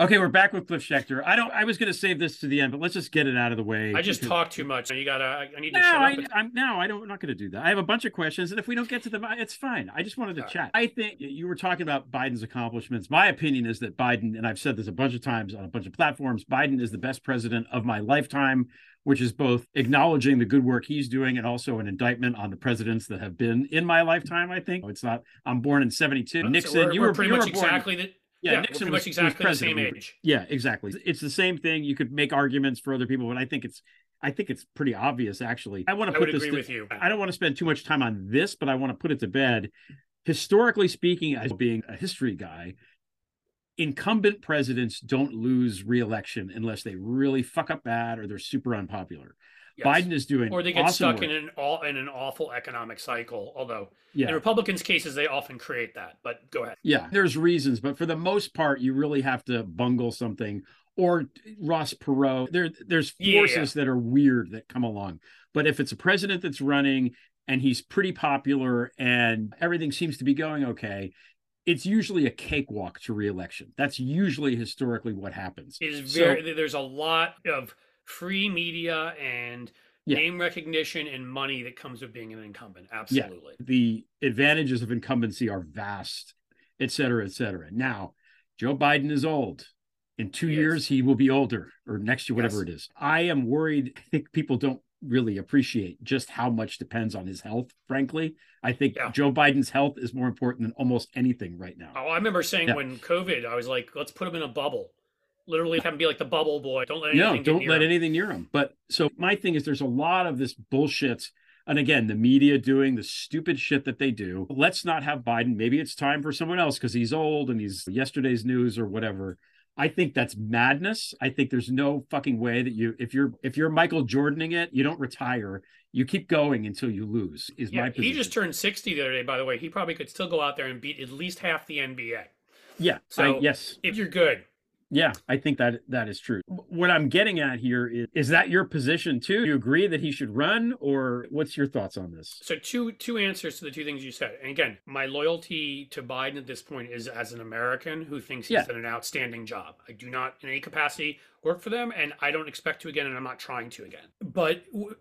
Okay, we're back with Cliff Schechter. I don't. I was going to save this to the end, but let's just get it out of the way. I just talked too much. You got to. I need to. No, shut I, up and... I'm, no, I don't, I'm not going to do that. I have a bunch of questions, and if we don't get to them, it's fine. I just wanted to All chat. Right. I think you were talking about Biden's accomplishments. My opinion is that Biden, and I've said this a bunch of times on a bunch of platforms, Biden is the best president of my lifetime, which is both acknowledging the good work he's doing and also an indictment on the presidents that have been in my lifetime, I think. It's not, I'm born in seventy-two. Nixon, so we're, you were, we're pretty you much were born, exactly the, yeah, yeah, Nixon was, exactly was the same age. Yeah, exactly. It's the same thing. You could make arguments for other people, but I think it's, I think it's pretty obvious, actually. I want to put I would this agree with you. I don't want to spend too much time on this, but I want to put it to bed. Historically speaking, as being a history guy, incumbent presidents don't lose re-election unless they really fuck up bad or they're super unpopular. Yes. Biden is doing Or they get awesome stuck work. in an all in an awful economic cycle. Although yeah. in Republicans' cases, they often create that. But go ahead. Yeah, there's reasons. But for the most part, you really have to bungle something. Or Ross Perot. There, there's forces yeah. that are weird that come along. But if it's a president that's running and he's pretty popular and everything seems to be going okay, it's usually a cakewalk to re-election. That's usually historically what happens. It is very, so, there's a lot of free media and yeah. name recognition and money that comes with being an incumbent. Absolutely. Yeah. The advantages of incumbency are vast, et cetera, et cetera. Now, Joe Biden is old. In two yes. years, he will be older or next year, whatever yes. it is. I am worried. I think people don't really appreciate just how much depends on his health, frankly. I think yeah. Joe Biden's health is more important than almost anything right now. Oh, I remember saying yeah. when COVID, I was like, let's put him in a bubble. Literally have him be like the bubble boy. Don't let anything no, don't near let him. anything near him. But so my thing is there's a lot of this bullshit And again, the media doing the stupid shit that they do. Let's not have Biden. Maybe it's time for someone else because he's old and he's yesterday's news or whatever. I think that's madness. I think there's no fucking way that you, if you're if you're Michael Jordaning it, you don't retire. You keep going until you lose is yeah, my position. He just turned sixty the other day, by the way. He probably could still go out there and beat at least half the N B A. Yeah. So I, yes. If you're good. Yeah, I think that that is true. What I'm getting at here is, is that your position too? Do you agree that he should run, or what's your thoughts on this? So two two answers to the two things you said. And again, my loyalty to Biden at this point is as an American who thinks he's yeah. done an outstanding job. I do not in any capacity work for them, and I don't expect to again, and I'm not trying to again. But w-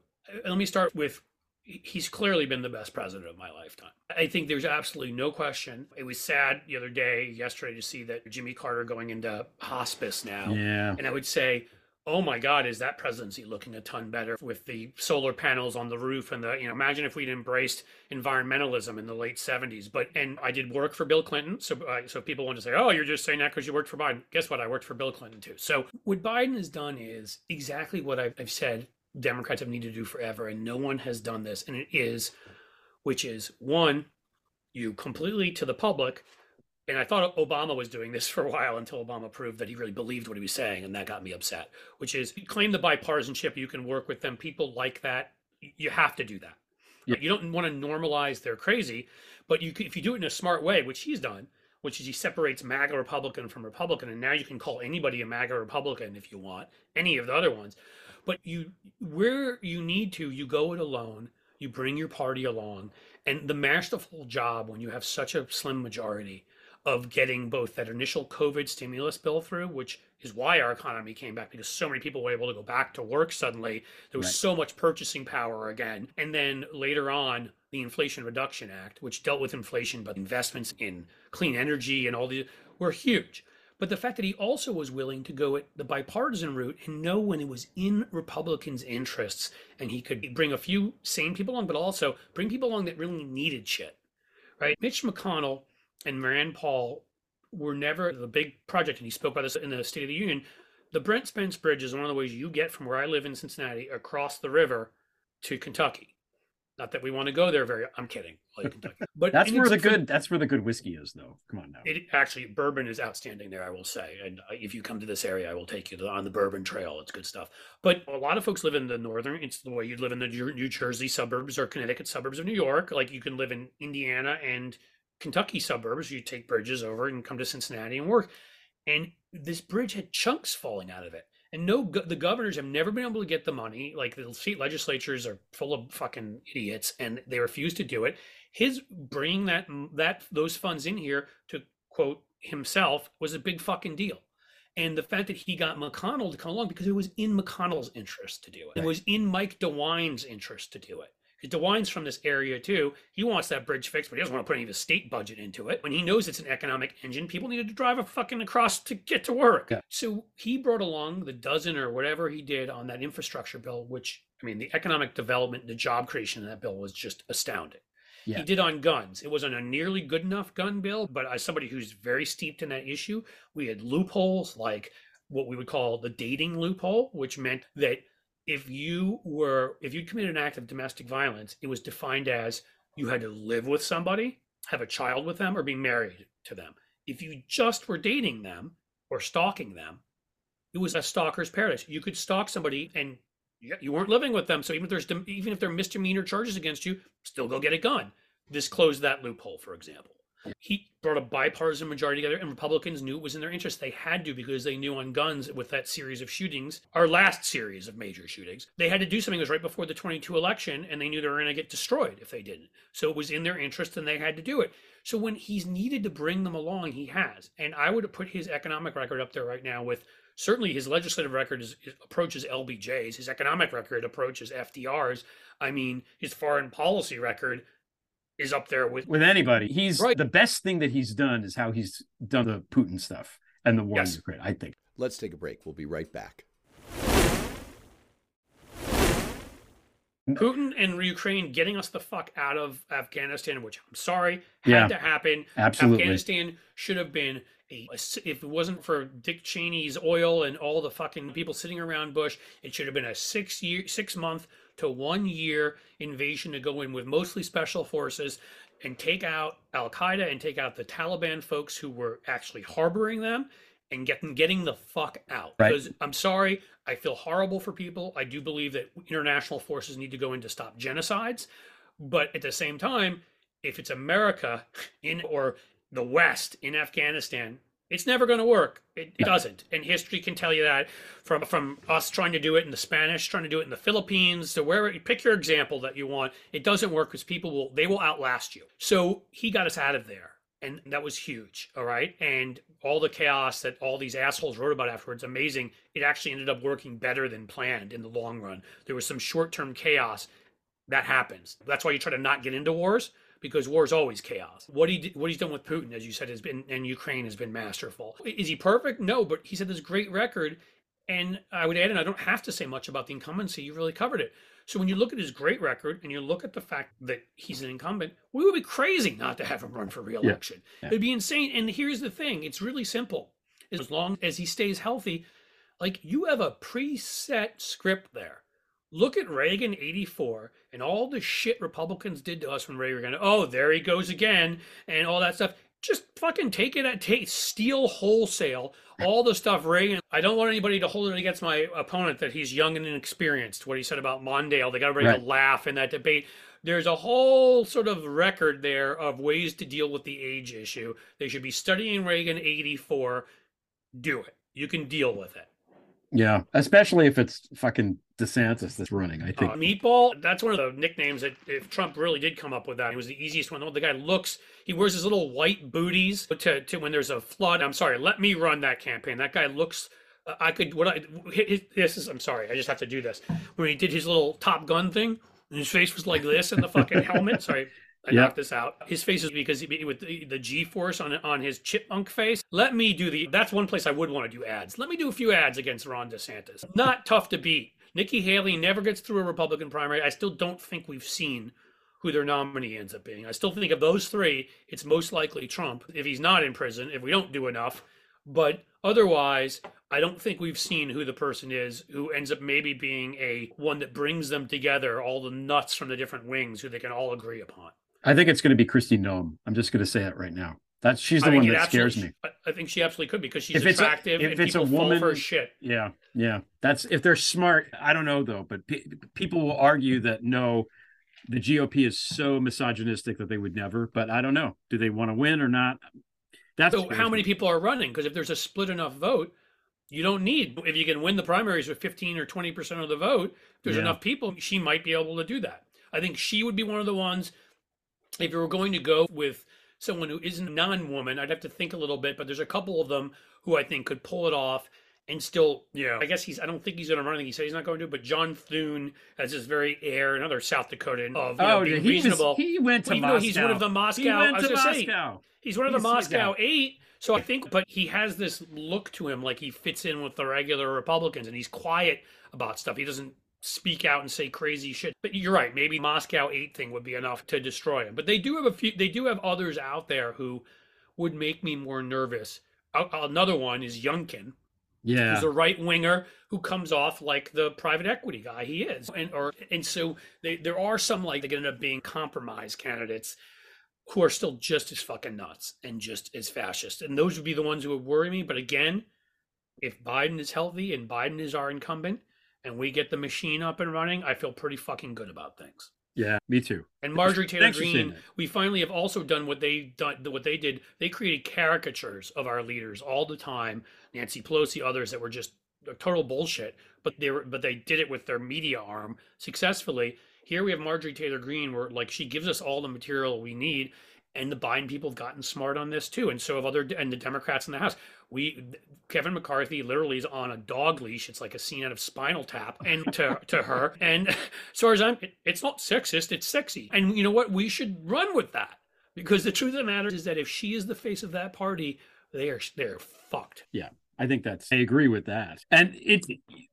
let me start with, he's clearly been the best president of my lifetime. I think there's absolutely no question. It was sad the other day, yesterday, to see that Jimmy Carter going into hospice now. Yeah. And I would say, oh my God, is that presidency looking a ton better with the solar panels on the roof and the, you know, imagine if we'd embraced environmentalism in the late seventies. But, and I did work for Bill Clinton. So, uh, so people want to say, oh, you're just saying that because you worked for Biden. Guess what? I worked for Bill Clinton too. So what Biden has done is exactly what I've, I've said Democrats have needed to do forever, and no one has done this, and it is, which is, one, you completely, to the public, and I thought Obama was doing this for a while until Obama proved that he really believed what he was saying, and that got me upset, which is, you claim the bipartisanship, you can work with them, people like that, you have to do that. Yep. You don't want to normalize their crazy, but you if you do it in a smart way, which he's done, which is he separates MAGA Republican from Republican, and now you can call anybody a MAGA Republican if you want, any of the other ones. But you, where you need to, you go it alone, you bring your party along, and the masterful job when you have such a slim majority of getting both that initial COVID stimulus bill through, which is why our economy came back, because so many people were able to go back to work suddenly. There was right. so much purchasing power again. And then later on, the Inflation Reduction Act, which dealt with inflation, but investments in clean energy and all these were huge. But the fact that he also was willing to go at the bipartisan route and know when it was in Republicans' interests, and he could bring a few sane people along, but also bring people along that really needed shit, right? Mitch McConnell and Rand Paul were never the big project, and he spoke about this in the State of the Union. The Brent Spence Bridge is one of the ways you get from where I live in Cincinnati across the river to Kentucky. Not that we want to go there very, I'm kidding. But that's where the good, that's where the good whiskey is though. Come on now. It actually, bourbon is outstanding there, I will say. And if you come to this area, I will take you to, on the bourbon trail. It's good stuff. But a lot of folks live in the northern, it's the way you live in the New Jersey suburbs or Connecticut suburbs of New York. Like you can live in Indiana and Kentucky suburbs. You take bridges over and come to Cincinnati and work. And this bridge had chunks falling out of it. And no, the governors have never been able to get the money. Like the state legislatures are full of fucking idiots, and they refuse to do it. His bringing that that those funds in here to quote himself was a big fucking deal. And the fact that he got McConnell to come along because it was in McConnell's interest to do it. It was in Mike DeWine's interest to do it. Because DeWine's from this area too. He wants that bridge fixed, but he doesn't want to put any of his state budget into it. When he knows it's an economic engine, people needed to drive a fucking across to get to work. Yeah. So he brought along the dozen or whatever he did on that infrastructure bill, which, I mean, the economic development, the job creation in that bill was just astounding. Yeah. He did on guns. It wasn't a nearly good enough gun bill, but as somebody who's very steeped in that issue, we had loopholes like what we would call the dating loophole, which meant that If you were, if you'd committed an act of domestic violence, it was defined as you had to live with somebody, have a child with them, or be married to them. If you just were dating them or stalking them, it was a stalker's paradise. You could stalk somebody and you weren't living with them. So even if there's, even if there are misdemeanor charges against you, still go get a gun. This closed that loophole, for example. He brought a bipartisan majority together, and Republicans knew it was in their interest. They had to, because they knew on guns with that series of shootings, our last series of major shootings, they had to do something. It was right before the twenty-two election, and they knew they were going to get destroyed if they didn't. So it was in their interest, and they had to do it. So when he's needed to bring them along, he has. And I would put his economic record up there right now with certainly his legislative record is, is approaches L B J's. His economic record approaches F D R's. I mean, his foreign policy record is up there with with anybody. He's right. The best thing that he's done is how he's done the Putin stuff and the war yes. in Ukraine, I think. Let's take a break. We'll be right back. Putin and Ukraine getting us the fuck out of Afghanistan, which I'm sorry, had yeah, to happen. Absolutely. Afghanistan should have been a, a, if it wasn't for Dick Cheney's oil and all the fucking people sitting around Bush, it should have been a six year, six month to one year invasion to go in with mostly special forces and take out Al-Qaeda and take out the Taliban folks who were actually harboring them and get them getting the fuck out. Right. Because I'm sorry, I feel horrible for people. I do believe that international forces need to go in to stop genocides. But at the same time, if it's America in or the West in Afghanistan, it's never going to work. It doesn't. And history can tell you that from, from us trying to do it in the Spanish, trying to do it in the Philippines, to wherever you pick your example that you want. It doesn't work because people will, they will outlast you. So he got us out of there. And that was huge. All right. And all the chaos that all these assholes wrote about afterwards, amazing. It actually ended up working better than planned in the long run. There was some short-term chaos that happens. That's why you try to not get into wars, because war is always chaos. What he did, what he's done with Putin, as you said, has been, and Ukraine has been masterful. Is he perfect? No, but he's had this great record. And I would add, and I don't have to say much about the incumbency, you really covered it. So when you look at his great record and you look at the fact that he's an incumbent, we would be crazy not to have him run for re-election. Yeah. Yeah. It'd be insane. And here's the thing. It's really simple. As long as he stays healthy, like, you have a preset script there. Look at Reagan eighty-four and all the shit Republicans did to us when Reagan, oh, there he goes again, and all that stuff. Just fucking take it at take, steal wholesale all the stuff Reagan. I don't want anybody to hold it against my opponent that he's young and inexperienced. What he said about Mondale, they got everybody right. to laugh in that debate. There's a whole sort of record there of ways to deal with the age issue. They should be studying Reagan eighty-four. Do it. You can deal with it. Yeah, especially if it's fucking DeSantis that's running, I think. Uh, Meatball, that's one of the nicknames that, if Trump really did come up with that, it was the easiest one. The guy looks, he wears his little white booties to, to when there's a flood. I'm sorry, let me run that campaign. That guy looks, uh, I could, what I, his, this is, I'm sorry, I just have to do this. When he did his little Top Gun thing, and his face was like this in the fucking helmet, sorry. I yep. knocked this out. His face is because he, with the, the G-force on on his chipmunk face. Let me do the, that's one place I would want to do ads. Let me do a few ads against Ron DeSantis. Not tough to beat. Nikki Haley never gets through a Republican primary. I still don't think we've seen who their nominee ends up being. I still think of those three, it's most likely Trump if he's not in prison, if we don't do enough. But otherwise, I don't think we've seen who the person is who ends up maybe being a one that brings them together, all the nuts from the different wings who they can all agree upon. I think it's going to be Christy Noem. I'm just going to say it right now. That's she's the I one that scares me. I think she absolutely could, because she's if it's attractive a, if and it's people a woman, fall for shit. Yeah, yeah. That's if they're smart. I don't know though, but pe- people will argue that no, the G O P is so misogynistic that they would never. But I don't know. Do they want to win or not? That's so how many people are running? Because if there's a split enough vote, you don't need. If you can win the primaries with fifteen or twenty percent of the vote, if there's yeah. enough people. She might be able to do that. I think she would be one of the ones. If you were going to go with someone who isn't a non-woman, I'd have to think a little bit, but there's a couple of them who I think could pull it off and still, yeah. I guess he's, I don't think he's going to run. He said he's not going to, but John Thune has his very air, another South Dakotan of you oh, know, being he reasonable. Was, he went to well, Moscow. He's one of the Moscow. He went I was to Moscow. Say, he's one of the he's Moscow Eight. So I think, but he has this look to him, like he fits in with the regular Republicans, and he's quiet about stuff. He doesn't speak out and say crazy shit. But you're right, maybe Moscow eight thing would be enough to destroy him. But they do have a few, they do have others out there who would make me more nervous. Another one is Youngkin. Yeah. He's a right winger who comes off like the private equity guy he is. And or and so they, there are some like they end up being compromise candidates who are still just as fucking nuts and just as fascist. And those would be the ones who would worry me. But again, if Biden is healthy and Biden is our incumbent, and we get the machine up and running, I feel pretty fucking good about things. Yeah, me too. And Marjorie Taylor Greene, we finally have also done what they done, what they did. They created caricatures of our leaders all the time. Nancy Pelosi, others that were just total bullshit, but they were, but they did it with their media arm successfully. Here we have Marjorie Taylor Greene, where like she gives us all the material we need, and the Biden people have gotten smart on this too, and so have other and the Democrats in the House. We, Kevin McCarthy literally is on a dog leash. It's like a scene out of Spinal Tap and to, to her. And as far as I'm, it, it's not sexist, it's sexy. And you know what? We should run with that, because the truth of the matter is that if she is the face of that party, they are, they're fucked. Yeah, I think that's, I agree with that. And it,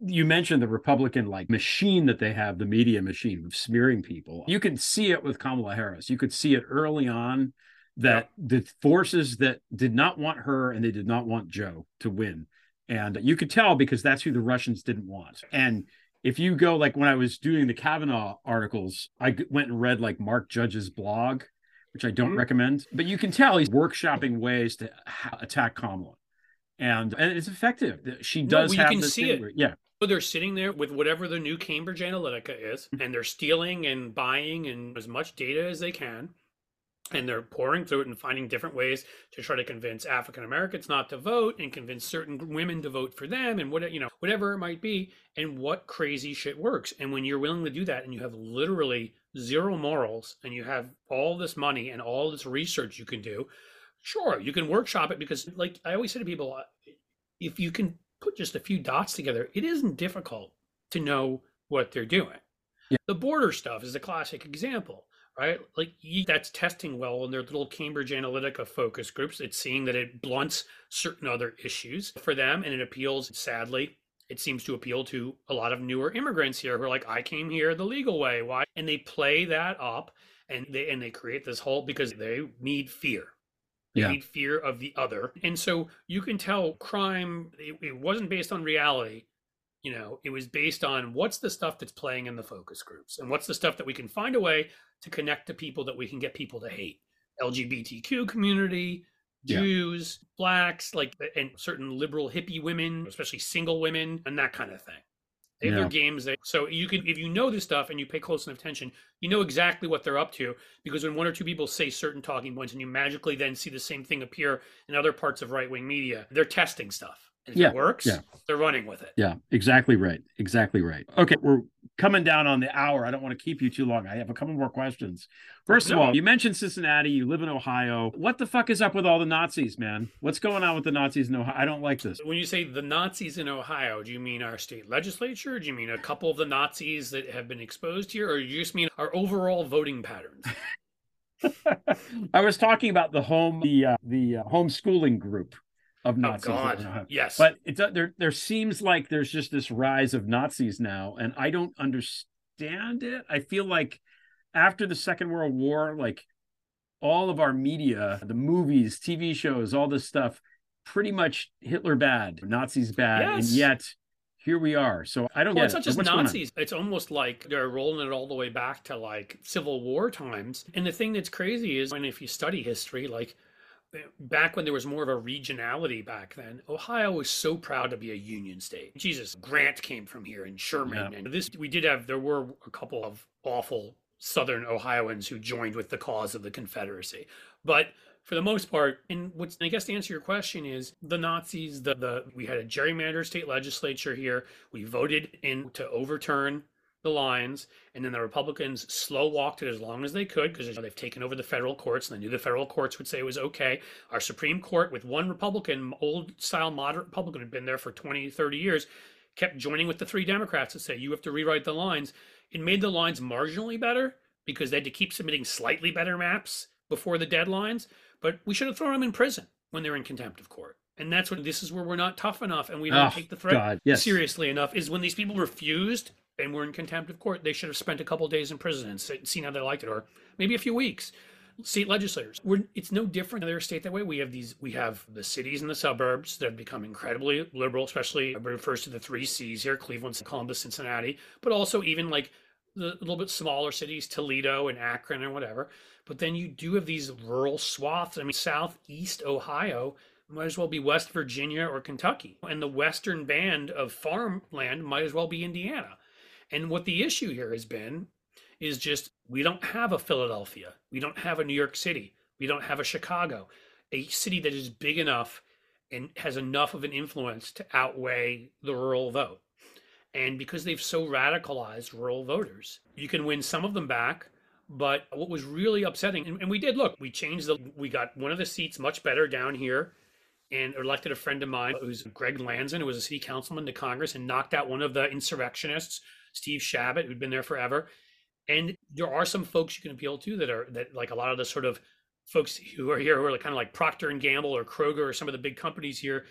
you mentioned the Republican like machine that they have, the media machine of smearing people. You can see it with Kamala Harris. You could see it early on. That the forces that did not want her and they did not want Joe to win. And you could tell because that's who the Russians didn't want. And if you go, like when I was doing the Kavanaugh articles, I went and read like Mark Judge's blog, which I don't mm-hmm. recommend, but you can tell he's workshopping ways to ha- attack Kamala. And, and it's effective. She does no, well, have this thing. You can see it. Where, yeah. They're sitting there with whatever the new Cambridge Analytica is, and they're stealing and buying and as much data as they can, and they're pouring through it and finding different ways to try to convince African Americans not to vote and convince certain women to vote for them and what, you know, whatever it might be, and what crazy shit works. And when you're willing to do that and you have literally zero morals and you have all this money and all this research you can do, sure, you can workshop it, because like I always say to people, if you can put just a few dots together, it isn't difficult to know what they're doing. Yeah. The border stuff is a classic example, right? Like that's testing well in their little Cambridge Analytica focus groups. It's seeing that it blunts certain other issues for them, and it appeals, sadly, it seems to appeal to a lot of newer immigrants here who are like, I came here the legal way. Why? And they play that up and they and they create this whole, because they need fear. They yeah. need fear of the other. And so you can tell crime, it, it wasn't based on reality. You know, it was based on what's the stuff that's playing in the focus groups, and what's the stuff that we can find a way to connect to people that we can get people to hate. L G B T Q community, yeah. Jews, blacks, like, and certain liberal hippie women, especially single women, and that kind of thing. They have yeah. their games. They, so you can, if you know this stuff and you pay close enough attention, you know exactly what they're up to, because when one or two people say certain talking points and you magically then see the same thing appear in other parts of right-wing media, they're testing stuff. And if yeah. it works, yeah. they're running with it. Yeah, exactly right. Exactly right. Okay, we're coming down on the hour. I don't want to keep you too long. I have a couple more questions. First no. of all, you mentioned Cincinnati. You live in Ohio. What the fuck is up with all the Nazis, man? What's going on with the Nazis in Ohio? I don't like this. When you say the Nazis in Ohio, do you mean our state legislature? Do you mean a couple of the Nazis that have been exposed here? Or do you just mean our overall voting patterns? I was talking about the home, the uh, the uh, homeschooling group of Nazis. Oh God, yes. But it, there, there seems like there's just this rise of Nazis now, and I don't understand it. I feel like after the Second World War, like all of our media, the movies, T V shows, all this stuff, pretty much Hitler bad, Nazis bad, yes. and yet here we are. So I don't well, get it's it. It's not just so Nazis. It's almost like they're rolling it all the way back to like Civil War times. And the thing that's crazy is, when if you study history, like back when there was more of a regionality back then, Ohio was so proud to be a Union state. Jesus, Grant came from here, and Sherman. Yeah. And this, we did have, there were a couple of awful Southern Ohioans who joined with the cause of the Confederacy. But for the most part, and what's, I guess to answer your question is, the Nazis, the, the we had a gerrymandered state legislature here. We voted in to overturn the lines, and then the Republicans slow walked it as long as they could, because they've taken over the federal courts, and they knew the federal courts would say it was okay. Our Supreme Court, with one Republican, old style moderate Republican, had been there for twenty, thirty years, kept joining with the three Democrats to say, you have to rewrite the lines. It made the lines marginally better, because they had to keep submitting slightly better maps before the deadlines, but we should have thrown them in prison when they're in contempt of court. And that's what, this is where we're not tough enough, and we don't oh, take the threat God, yes. seriously enough, is when these people refused and were in contempt of court, they should have spent a couple of days in prison and seen how they liked it, or maybe a few weeks. State legislators, we're, it's no different in their state that way. We have these, we have the cities and the suburbs that have become incredibly liberal, especially, everybody refers to the three C's here, Cleveland, Columbus, Cincinnati, but also even like the little bit smaller cities, Toledo and Akron and whatever. But then you do have these rural swaths. I mean, Southeast Ohio might as well be West Virginia or Kentucky. And the western band of farmland might as well be Indiana. And what the issue here has been is just, we don't have a Philadelphia. We don't have a New York City. We don't have a Chicago, a city that is big enough and has enough of an influence to outweigh the rural vote. And because they've so radicalized rural voters, you can win some of them back. But what was really upsetting, and, and we did, look, we changed the, we got one of the seats much better down here, and elected a friend of mine, who's Greg Lanzon, who was a city councilman, to Congress, and knocked out one of the insurrectionists, Steve Shabbat, who'd been there forever. And there are some folks you can appeal to that are, that like a lot of the sort of folks who are here who are like, kind of like Procter and Gamble or Kroger or some of the big companies here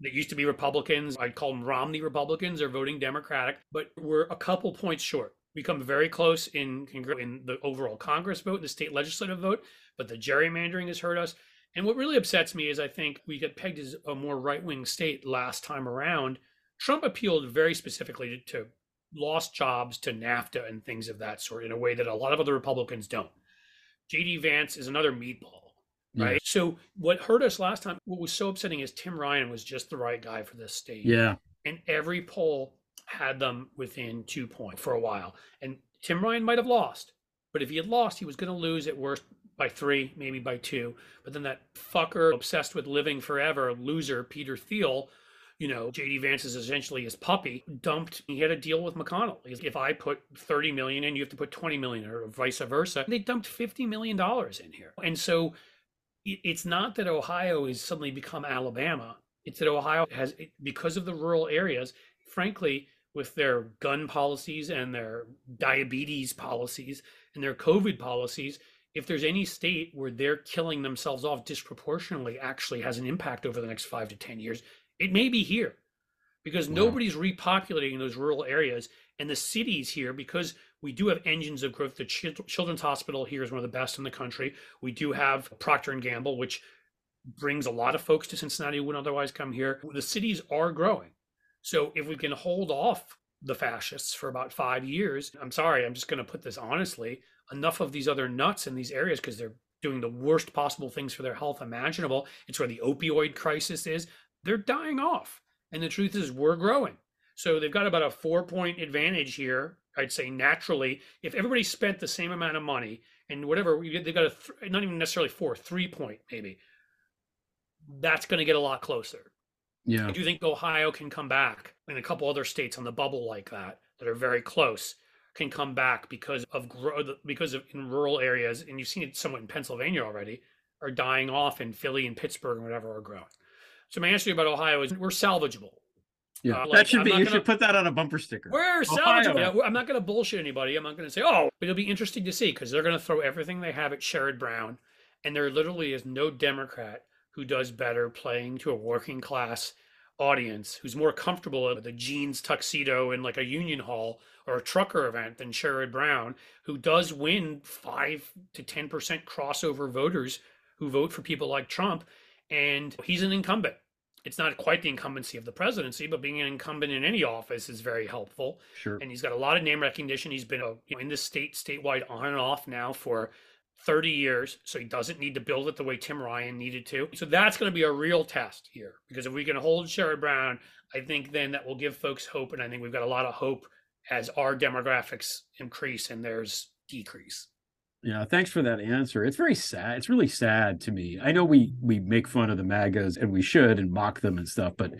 that used to be Republicans. I'd call them Romney Republicans, or voting Democratic, but we're a couple points short. We come very close in, in the overall Congress vote, the state legislative vote, but the gerrymandering has hurt us. And what really upsets me is, I think we get pegged as a more right-wing state last time around. Trump appealed very specifically to lost jobs to NAFTA and things of that sort in a way that a lot of other Republicans don't. J D Vance is another meatball, right? Yeah. So what hurt us last time, what was so upsetting is Tim Ryan was just the right guy for this state. Yeah. And every poll had them within two points for a while. And Tim Ryan might have lost, but if he had lost, he was going to lose at worst by three, maybe by two. But then that fucker obsessed with living forever loser, Peter Thiel, you know, J D Vance is essentially his puppy, dumped. He had a deal with McConnell. If I put thirty million in, you have to put twenty million or vice versa. They dumped fifty million dollars in here. And so it's not that Ohio has suddenly become Alabama. It's that Ohio has, because of the rural areas, frankly, with their gun policies and their diabetes policies and their COVID policies, if there's any state where they're killing themselves off disproportionately actually has an impact over the next five to ten years, it may be here because wow. nobody's repopulating those rural areas and the cities here, because we do have engines of growth. The Children's Hospital here is one of the best in the country. We do have Procter and Gamble, which brings a lot of folks to Cincinnati who wouldn't otherwise come here. The cities are growing. So if we can hold off the fascists for about five years, I'm sorry, I'm just going to put this honestly, enough of these other nuts in these areas because they're doing the worst possible things for their health imaginable. It's where the opioid crisis is. They're dying off. And the truth is we're growing. So they've got about a four point advantage here. I'd say naturally, if everybody spent the same amount of money and whatever, they've got a, th- not even necessarily four, three point maybe, that's going to get a lot closer. Yeah. I do think Ohio can come back, and a couple other states on the bubble like that, that are very close, can come back because of growth, because of in rural areas, and you've seen it somewhat in Pennsylvania already, are dying off, in Philly and Pittsburgh and whatever are growing. So my answer about Ohio is we're salvageable. Yeah, uh, like, that should be, you gonna, should put that on a bumper sticker. We're salvageable. Ohio. I'm not going to bullshit anybody. I'm not going to say, oh, but it'll be interesting to see because they're going to throw everything they have at Sherrod Brown, and there literally is no Democrat who does better playing to a working class audience who's more comfortable with a jeans tuxedo in like a union hall or a trucker event than Sherrod Brown, who does win five to ten percent crossover voters who vote for people like Trump. And he's an incumbent. It's not quite the incumbency of the presidency, but being an incumbent in any office is very helpful. Sure. And he's got a lot of name recognition. He's been you know, in this state, statewide, on and off now for thirty years, so he doesn't need to build it the way Tim Ryan needed to. So that's going to be a real test here, because if we can hold Sherrod Brown, I think then that will give folks hope, and I think we've got a lot of hope as our demographics increase and theirs decrease. Yeah, thanks for that answer. It's very sad. It's really sad to me. I know we we make fun of the MAGAs, and we should, and mock them and stuff, but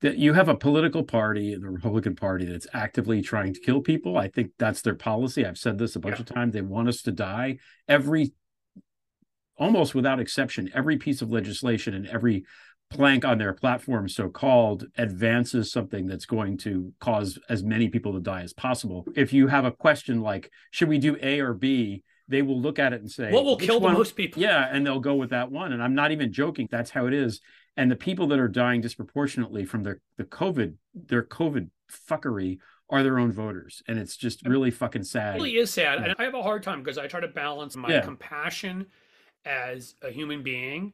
that you have a political party, the Republican Party, that's actively trying to kill people. I think that's their policy. I've said this a bunch yeah. of times. They want us to die. Every, almost without exception, every piece of legislation and every plank on their platform, so-called, advances something that's going to cause as many people to die as possible. If you have a question like, should we do A or B? They will look at it and say, what will kill the most people? Yeah, and they'll go with that one. And I'm not even joking. That's how it is. And the people that are dying disproportionately from their the COVID, their COVID fuckery are their own voters. And it's just really fucking sad. It really is sad. And I have a hard time because I try to balance my yeah. compassion as a human being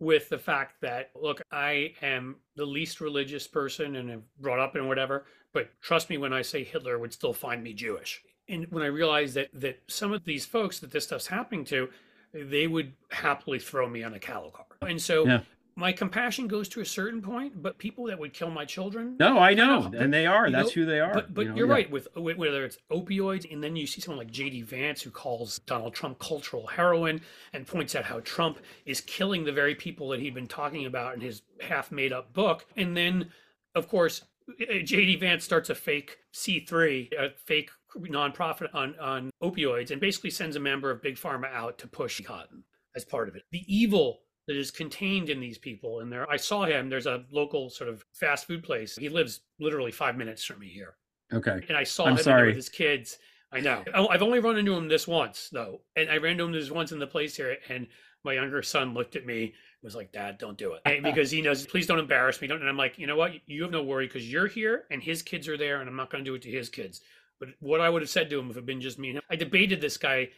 with the fact that, look, I am the least religious person and brought up in whatever, but trust me when I say Hitler would still find me Jewish. And when I realized that that some of these folks that this stuff's happening to, they would happily throw me on a cattle car. And so yeah. my compassion goes to a certain point, but people that would kill my children. No, I know. You know and they are. That's know, who they are. But, but you know, you're yeah. right. With whether it's opioids, and then you see someone like J D Vance who calls Donald Trump cultural heroin and points out how Trump is killing the very people that he'd been talking about in his half made up book. And then, of course, J D Vance starts a fake C three, a fake nonprofit on, on opioids, and basically sends a member of Big Pharma out to push cotton as part of it. The evil that is contained in these people in there. I saw him. There's a local sort of fast food place. He lives literally five minutes from me here. Okay. And I saw I'm him sorry. with his kids. I know. I've only run into him this once, though. And I ran into him this once in the place here. And my younger son looked at me, was like, Dad, don't do it. Because he knows, please don't embarrass me. Don't. And I'm like, you know what? You have no worry because you're here and his kids are there, and I'm not going to do it to his kids. But what I would have said to him if it had been just me and him, I debated this guy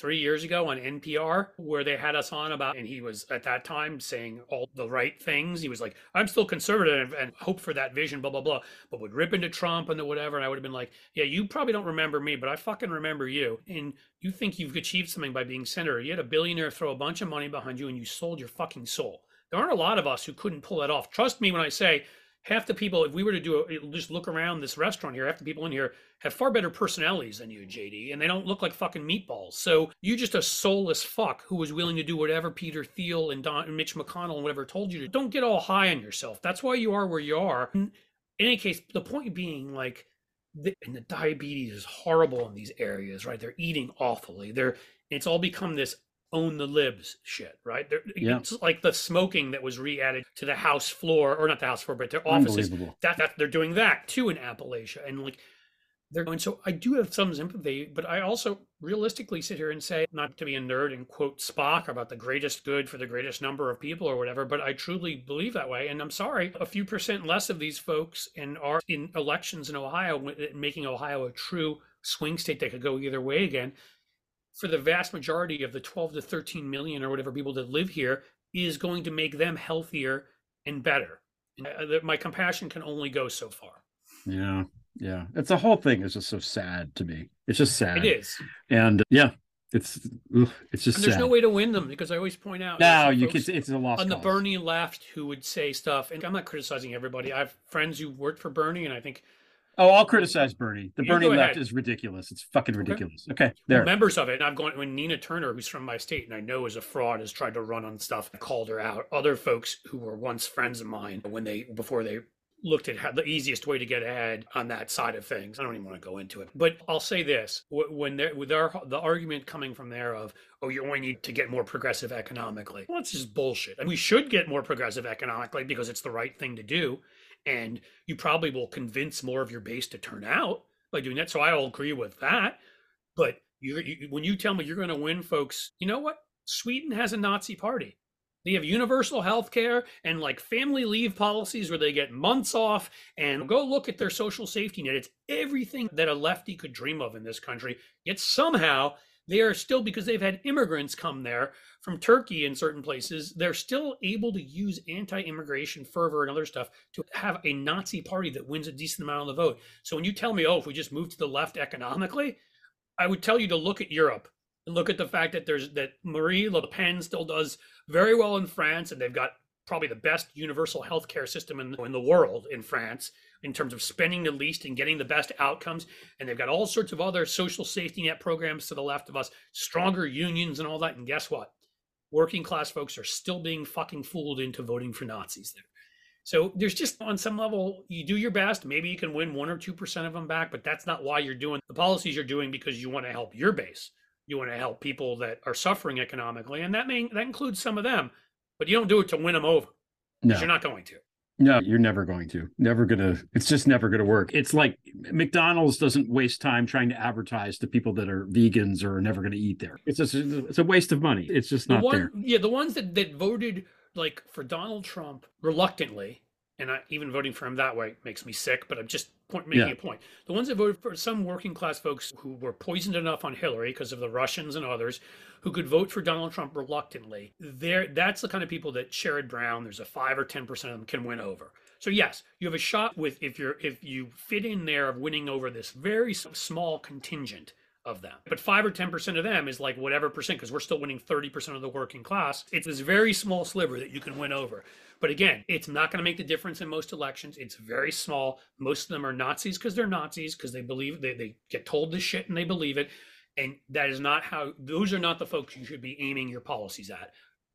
three years ago on N P R where they had us on about, and he was at that time saying all the right things. He was like, I'm still conservative and hope for that vision, blah, blah, blah, but would rip into Trump and the whatever. And I would have been like, yeah, you probably don't remember me, but I fucking remember you. And you think you've achieved something by being senator. You had a billionaire throw a bunch of money behind you and you sold your fucking soul. There aren't a lot of us who couldn't pull that off. Trust me when I say, half the people, if we were to do a, just look around this restaurant here, half the people in here have far better personalities than you, J D, and they don't look like fucking meatballs. So you're just a soulless fuck who was willing to do whatever Peter Thiel and, Don, and Mitch McConnell and whatever told you to. Don't get all high on yourself. That's why you are where you are. In any case, the point being, like, the, and the diabetes is horrible in these areas, right? They're eating awfully. They're, it's all become this own the libs shit, right? They're, yeah. It's like the smoking that was re-added to the house floor, or not the house floor, but their offices. That, that they're doing that too in Appalachia, and like they're going. So I do have some sympathy, but I also realistically sit here and say, not to be a nerd and quote Spock about the greatest good for the greatest number of people or whatever, but I truly believe that way. And I'm sorry, a few percent less of these folks and are in elections in Ohio, making Ohio a true swing state that could go either way again. For the vast majority of the twelve to thirteen million or whatever people that live here is going to make them healthier and better. And my compassion can only go so far. Yeah. Yeah. It's the whole thing is just so sad to me. It's just sad. It is. And uh, yeah, it's, ugh, it's just, and there's sad. No way to win them, because I always point out, no, you can, it's a lost on cause. The Bernie left who would say stuff. And I'm not criticizing everybody. I have friends who worked for Bernie, and I think, oh, I'll criticize Bernie. The you Bernie left is ridiculous. It's fucking ridiculous. Okay, okay there. Well, members of it, and I've gone when Nina Turner, who's from my state and I know is a fraud, has tried to run on stuff. I called her out. Other folks who were once friends of mine, when they before they looked at how the easiest way to get ahead on that side of things. I don't even want to go into it, but I'll say this: when there, with our the argument coming from there of, oh, you only need to get more progressive economically. Well, that's just bullshit. I mean, we should get more progressive economically because it's the right thing to do. And you probably will convince more of your base to turn out by doing that. So I'll agree with that. But you, you, when you tell me you're going to win folks, you know what? Sweden has a Nazi party. They have universal health care and like family leave policies where they get months off, and go look at their social safety net. It's everything that a lefty could dream of in this country. Yet somehow they are still, because they've had immigrants come there from Turkey in certain places, they're still able to use anti-immigration fervor and other stuff to have a Nazi party that wins a decent amount of the vote. So when you tell me, oh, if we just move to the left economically, I would tell you to look at Europe and look at the fact that there's that Marie Le Pen still does very well in France, and they've got probably the best universal healthcare system in, in the world in France, in terms of spending the least and getting the best outcomes. And they've got all sorts of other social safety net programs to the left of us, stronger unions and all that. And guess what? Working class folks are still being fucking fooled into voting for Nazis there. So there's just, on some level, you do your best. Maybe you can win one or two percent of them back, but that's not why you're doing the policies you're doing, because you want to help your base. You want to help people that are suffering economically. And that may, that includes some of them, but you don't do it to win them over. No. You're not going to. No, you're never going to. Never going to. It's just never going to work. It's like McDonald's doesn't waste time trying to advertise to people that are vegans or are never going to eat there. It's just, it's a waste of money. It's just not the one, there. Yeah, the ones that, that voted like for Donald Trump reluctantly, and I, even voting for him that way makes me sick, but I'm just point, making yeah. a point. The ones that voted for some working class folks who were poisoned enough on Hillary because of the Russians and others who could vote for Donald Trump reluctantly, there that's the kind of people that Sherrod Brown, there's a five or ten percent of them can win over. So yes, you have a shot with, if you're if you fit in there, of winning over this very small contingent of them. But five or ten percent of them is like whatever percent, because we're still winning thirty percent of the working class. It's this very small sliver that you can win over. But again, it's not going to make the difference in most elections. It's very small. Most of them are Nazis because they're Nazis, because they believe they, they get told this shit and they believe it. And that is not how, those are not the folks you should be aiming your policies at.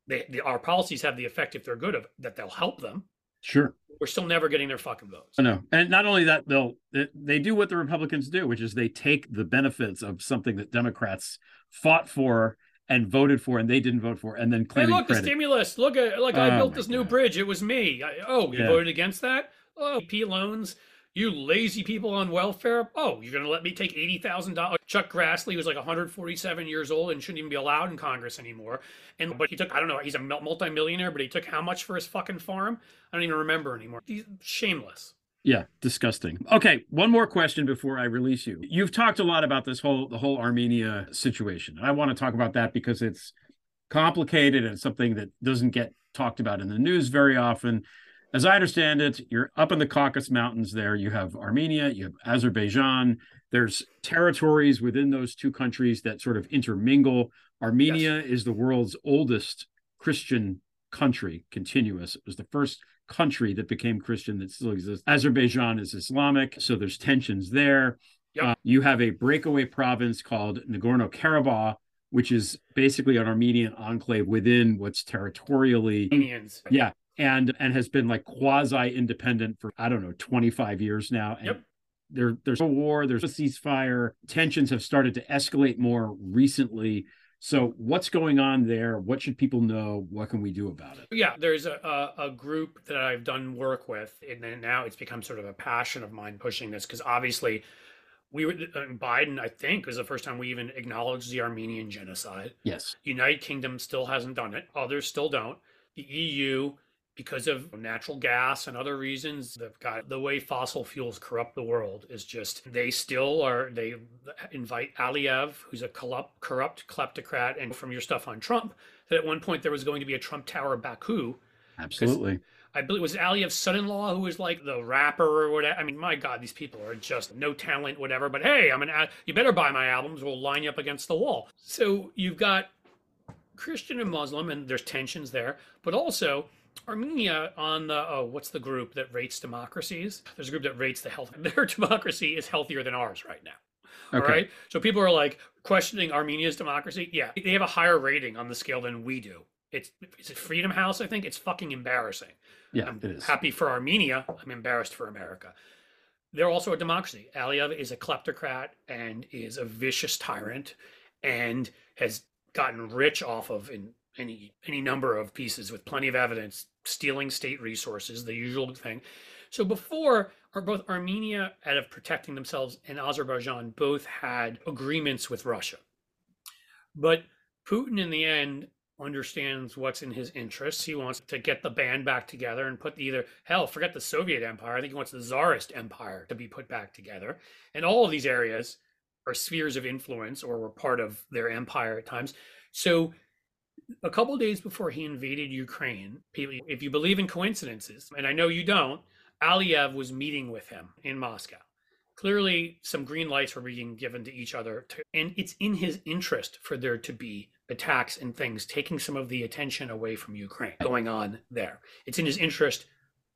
They, they, our policies have the effect, if they're good, of that they'll help them. Sure. We're still never getting their fucking votes. I know. And not only that, they'll, they do what the Republicans do, which is they take the benefits of something that Democrats fought for and voted for, and they didn't vote for, and then claiming credit. Hey, look, the stimulus. Look at, like, I built this new bridge. It was me. I, oh, you yeah. voted against that? Oh, P loans. You lazy people on welfare. Oh, you're going to let me take eighty thousand dollars. Chuck Grassley was like one hundred forty-seven years old and shouldn't even be allowed in Congress anymore. And but he took, I don't know, he's a multimillionaire, but he took how much for his fucking farm? I don't even remember anymore. He's shameless. Yeah, disgusting. Okay, one more question before I release you. You've talked a lot about this whole the whole Armenia situation. I want to talk about that because it's complicated and something that doesn't get talked about in the news very often. As I understand it, you're up in the Caucasus Mountains there. You have Armenia, you have Azerbaijan. There's territories within those two countries that sort of intermingle. Armenia yes. is the world's oldest Christian country, continuous. It was the first country that became Christian that still exists. Azerbaijan is Islamic, so there's tensions there. Yep. Uh, you have a breakaway province called Nagorno-Karabakh, which is basically an Armenian enclave within what's territorially Armenians. Yeah, and and has been like quasi-independent for, I don't know, twenty-five years now. And yep. there, there's a war, there's a ceasefire. Tensions have started to escalate more recently. So what's going on there? What should people know? What can we do about it? Yeah, there's a, a, a group that I've done work with, and then now it's become sort of a passion of mine pushing this, because obviously we were, Biden, I think, was the first time we even acknowledged the Armenian genocide. Yes. United Kingdom still hasn't done it. Others still don't. The E U, because of natural gas and other reasons, they've got the way fossil fuels corrupt the world is just, they still are, they invite Aliyev, who's a corrupt, corrupt kleptocrat, and from your stuff on Trump, that at one point there was going to be a Trump Tower Baku. Absolutely. I believe it was Aliyev's son-in-law who was like the rapper or whatever. I mean, my God, these people are just no talent, whatever, but hey, I'm an, you better buy my albums, we'll line you up against the wall. So you've got Christian and Muslim, and there's tensions there, but also Armenia on the, oh, what's the group that rates democracies? There's a group that rates the health. Their democracy is healthier than ours right now. Okay. All right. So people are like questioning Armenia's democracy. Yeah. They have a higher rating on the scale than we do. It's, is it Freedom House? I think it's fucking embarrassing. Yeah, I'm it is. Happy for Armenia. I'm embarrassed for America. They're also a democracy. Aliyev is a kleptocrat and is a vicious tyrant and has gotten rich off of, in any any number of pieces with plenty of evidence, stealing state resources, the usual thing. So before, both Armenia, out of protecting themselves, and Azerbaijan both had agreements with Russia. But Putin, in the end, understands what's in his interests. He wants to get the band back together and put either, hell, forget the Soviet Empire. I think he wants the Tsarist Empire to be put back together. And all of these areas are spheres of influence or were part of their empire at times. So a couple of days before he invaded Ukraine, people, if you believe in coincidences, and I know you don't, Aliyev was meeting with him in Moscow. Clearly, some green lights were being given to each other, to, and it's in his interest for there to be attacks and things, taking some of the attention away from Ukraine going on there. It's in his interest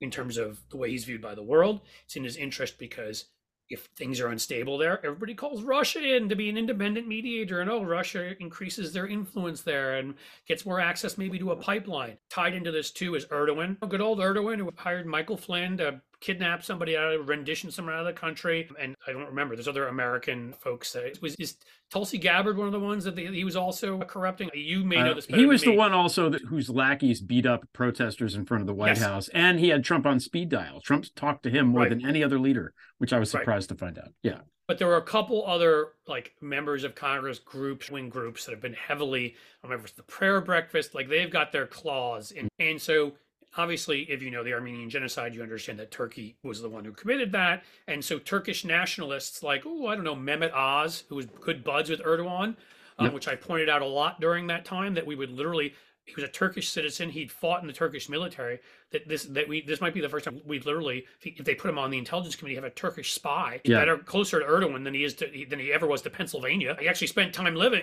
in terms of the way he's viewed by the world. It's in his interest because if things are unstable there, everybody calls Russia in to be an independent mediator, and oh, Russia increases their influence there and gets more access maybe to a pipeline. Tied into this too is Erdogan, good old Erdogan, who hired Michael Flynn to kidnap somebody out of, rendition someone out of the country. And I don't remember, there's other American folks that it was, is Tulsi Gabbard one of the ones that they, he was also corrupting? You may know this better uh, He was than me. The one also that, whose lackeys beat up protesters in front of the White yes. House. And he had Trump on speed dial. Trump talked to him more right. than any other leader, which I was surprised right. to find out. Yeah. But there were a couple other like members of Congress groups, wing groups that have been heavily, I remember it's the prayer breakfast, like they've got their claws in. Mm-hmm. And so obviously, if you know the Armenian genocide, you understand that Turkey was the one who committed that. And so Turkish nationalists like, oh, I don't know, Mehmet Oz, who was good buds with Erdogan, um, yep. which I pointed out a lot during that time, that we would literally, he was a Turkish citizen, he'd fought in the Turkish military, that this that we this might be the first time we literally, if they put him on the intelligence committee, have a Turkish spy yeah. better closer to Erdogan than he is to, than he ever was to Pennsylvania. He actually spent time living,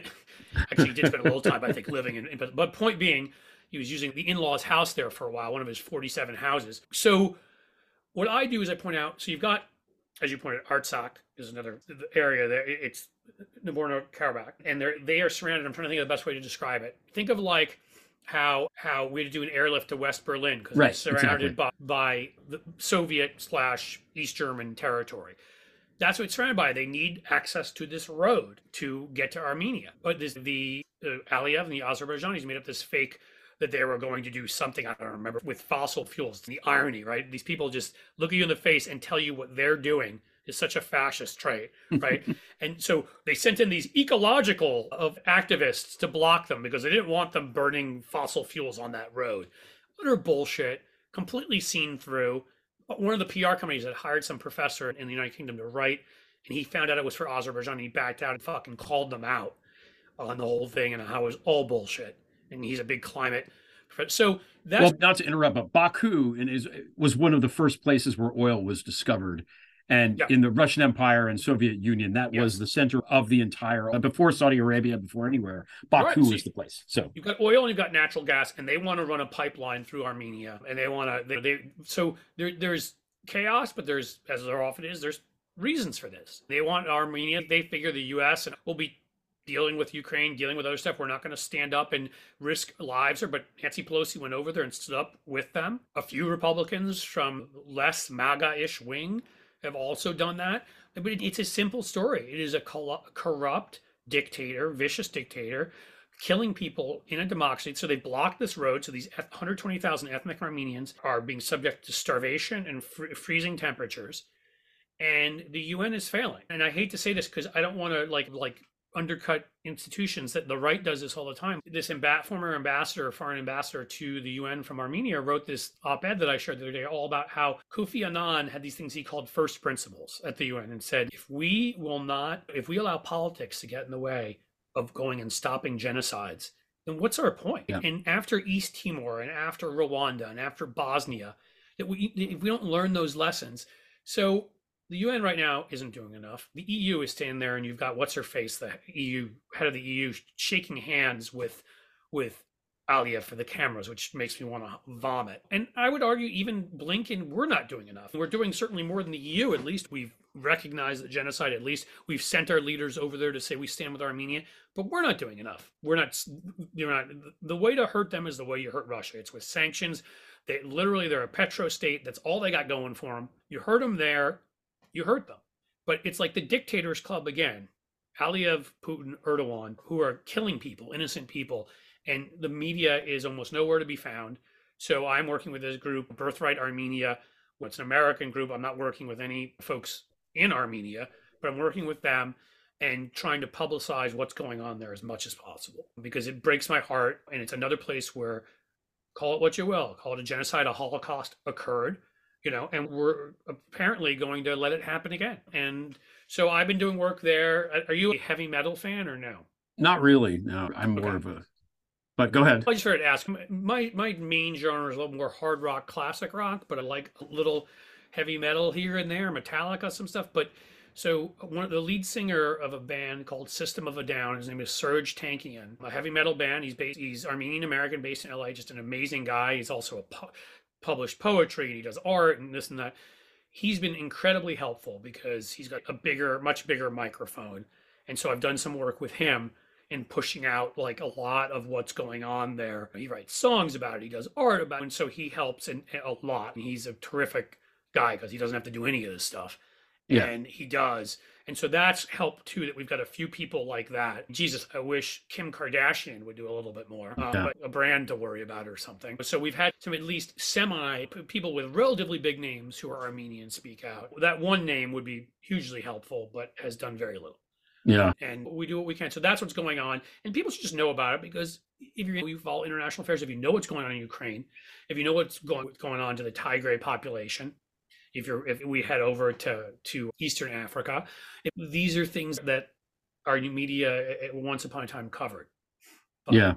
actually he did spend a little time, I think, living in, in but point being, he was using the in-laws' house there for a while, one of his forty-seven houses. So what I do is I point out, so you've got, as you pointed, Artsakh is another area there. It's Nagorno-Karabakh, and they're, they are surrounded. I'm trying to think of the best way to describe it. Think of like how how we do an airlift to West Berlin, because right, they're surrounded exactly. by, by the Soviet slash East German territory. That's what it's surrounded by. They need access to this road to get to Armenia. But this, the uh, Aliyev and the Azerbaijanis made up this fake that they were going to do something, I don't remember, with fossil fuels. The irony, right? These people just look at you in the face and tell you what they're doing is such a fascist trait, right? And so they sent in these ecological of activists to block them because they didn't want them burning fossil fuels on that road. Utter bullshit, completely seen through. one of the P R companies that hired some professor in the United Kingdom to write, and he found out it was for Azerbaijan, and he backed out and fucking called them out on the whole thing and how it was all bullshit. And he's a big climate. So that's... Well, not to interrupt, but Baku is, was one of the first places where oil was discovered. And yeah. in the Russian Empire and Soviet Union, that yeah. was the center of the entire... Before Saudi Arabia, before anywhere, Baku right. was the place. So you've got oil and you've got natural gas, and they want to run a pipeline through Armenia. And they want to... They, they, so there, there's chaos, but there's, as there often is, there's reasons for this. They want Armenia. They figure the U S and will be... dealing with Ukraine, dealing with other stuff. We're not going to stand up and risk lives. Or, but Nancy Pelosi went over there and stood up with them. A few Republicans from less MAGA-ish wing have also done that. But it, it's a simple story. It is a corrupt dictator, vicious dictator, killing people in a democracy. So they blocked this road. So these one hundred twenty thousand ethnic Armenians are being subject to starvation and fr- freezing temperatures. And the U N is failing. And I hate to say this because I don't want to like like... undercut institutions that the right does this all the time. This amb- former ambassador, foreign ambassador to the U N from Armenia wrote this op-ed that I shared the other day all about how Kofi Annan had these things he called first principles at the U N and said, if we will not, if we allow politics to get in the way of going and stopping genocides, then what's our point? Yeah. And after East Timor and after Rwanda and after Bosnia, that we, if we don't learn those lessons. So the U N right now isn't doing enough. The E U is standing there, and you've got what's her face, the E U head of the E U, shaking hands with with Aliyev for the cameras, which makes me want to vomit. And I would argue even Blinken, we're not doing enough. We're doing certainly more than the E U. At least we've recognized the genocide. At least we've sent our leaders over there to say we stand with Armenia. But we're not doing enough. We're not. You're not. The way to hurt them is the way you hurt Russia. It's with sanctions. They literally they're a petro state. That's all they got going for them. You hurt them there, you hurt them. But it's like the dictators club again, Aliyev, Putin, Erdogan, who are killing people, innocent people, and the media is almost nowhere to be found. So I'm working with this group, Birthright Armenia. It's an American group. I'm not working with any folks in Armenia, but I'm working with them and trying to publicize what's going on there as much as possible, because it breaks my heart. And it's another place where, call it what you will, call it a genocide, a Holocaust occurred. You know, and we're apparently going to let it happen again. And so I've been doing work there. Are you a heavy metal fan or no? Not really. No, I'm more okay. of a, but go ahead. I just heard ask. My my main genre is a little more hard rock, classic rock, but I like a little heavy metal here and there, Metallica, some stuff. But so one of the lead singer of a band called System of a Down, his name is Serj Tankian, a heavy metal band. He's based, he's Armenian American, based in L A, just an amazing guy. He's also a po- published poetry, and he does art and this and that. He's been incredibly helpful because he's got a bigger, much bigger microphone. And so I've done some work with him in pushing out like a lot of what's going on there. He writes songs about it. He does art about it. And so he helps in, a lot. And he's a terrific guy because he doesn't have to do any of this stuff. Yeah. And he does. And so that's helped too, that we've got a few people like that. Jesus, I wish Kim Kardashian would do a little bit more, uh, yeah. but a brand to worry about or something. So we've had some at least semi people with relatively big names who are Armenian speak out. That one name would be hugely helpful, but has done very little. Yeah. And we do what we can. So that's what's going on. And people should just know about it, because if you're going to follow international affairs, if you know what's going on in Ukraine, if you know what's going, what's going on to the Tigray population, If you're, if we head over to, to Eastern Africa, if, these are things that our new media it, once upon a time covered. But yeah,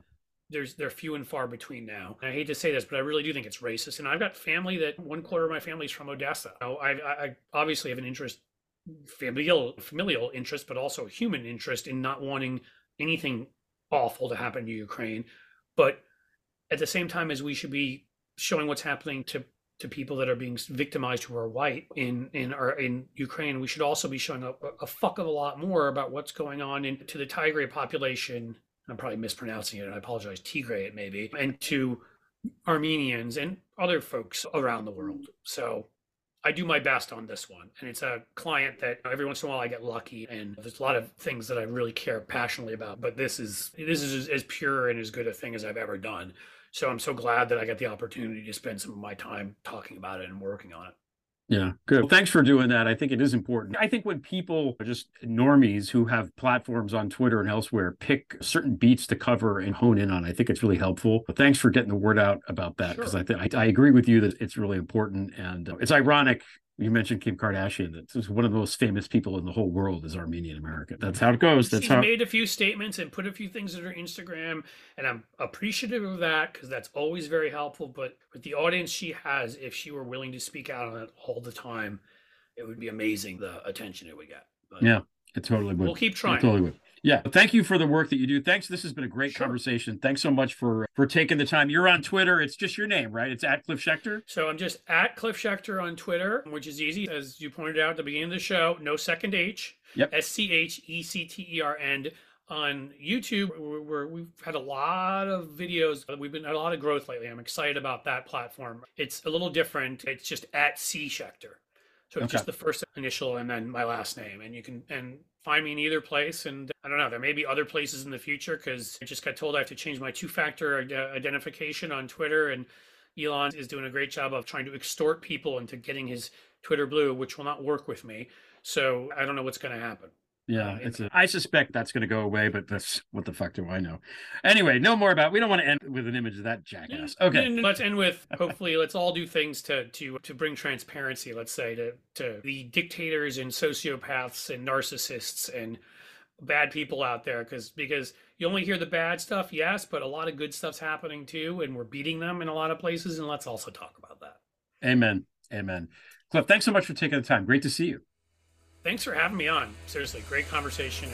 there's they're few and far between now. And I hate to say this, but I really do think it's racist. And I've got family that one quarter of my family is from Odessa. You know, I, I, I obviously have an interest, familial familial interest, but also a human interest in not wanting anything awful to happen to Ukraine. But at the same time, as we should be showing what's happening to. to people that are being victimized who are white in in our, in Ukraine, we should also be showing up a, a fuck of a lot more about what's going on in to the Tigray population. I'm probably mispronouncing it, and I apologize. Tigray it may be, and to Armenians and other folks around the world. So I do my best on this one, and it's a client that every once in a while I get lucky, and there's a lot of things that I really care passionately about, but this is this is as pure and as good a thing as I've ever done. So I'm so glad that I got the opportunity to spend some of my time talking about it and working on it. Yeah, good. Well, thanks for doing that. I think it is important. I think when people, just normies who have platforms on Twitter and elsewhere, pick certain beats to cover and hone in on, I think it's really helpful. But thanks for getting the word out about that, because sure. I, th- I I agree with you that it's really important. And uh, it's ironic. You mentioned Kim Kardashian. That is one of the most famous people in the whole world is Armenian American. That's how it goes. That's She's how... made a few statements and put a few things on her Instagram, and I'm appreciative of that because that's always very helpful. But with the audience she has, if she were willing to speak out on it all the time, it would be amazing the attention it would get. But yeah, it totally would. We'll keep trying. It totally would. Yeah. Thank you for the work that you do. Thanks. This has been a great sure. conversation. Thanks so much for, for taking the time. You're on Twitter. It's just your name, right? It's at Cliff Schechter. So I'm just at Cliff Schechter on Twitter, which is easy. As you pointed out at the beginning of the show, no second H. Yep. S C H E C T E R N. On YouTube, we're, we're, we've had a lot of videos. We've been had a lot of growth lately. I'm excited about that platform. It's a little different. It's just at C Schechter. So it's okay. just the first initial and then my last name. And you can and find me in either place. And I don't know, there may be other places in the future because I just got told I have to change my two-factor identification on Twitter. And Elon is doing a great job of trying to extort people into getting his Twitter blue, which will not work with me. So I don't know what's going to happen. Yeah, it's a, I suspect that's going to go away, but that's what the fuck do I know? Anyway, no more about. We don't want to end with an image of that jackass. Okay, let's end with hopefully. Let's all do things to to to bring transparency. Let's say to to the dictators and sociopaths and narcissists and bad people out there, because because you only hear the bad stuff, yes, but a lot of good stuff's happening too, and we're beating them in a lot of places. And let's also talk about that. Amen, amen. Cliff, thanks so much for taking the time. Great to see you. Thanks for having me on. Seriously, great conversation.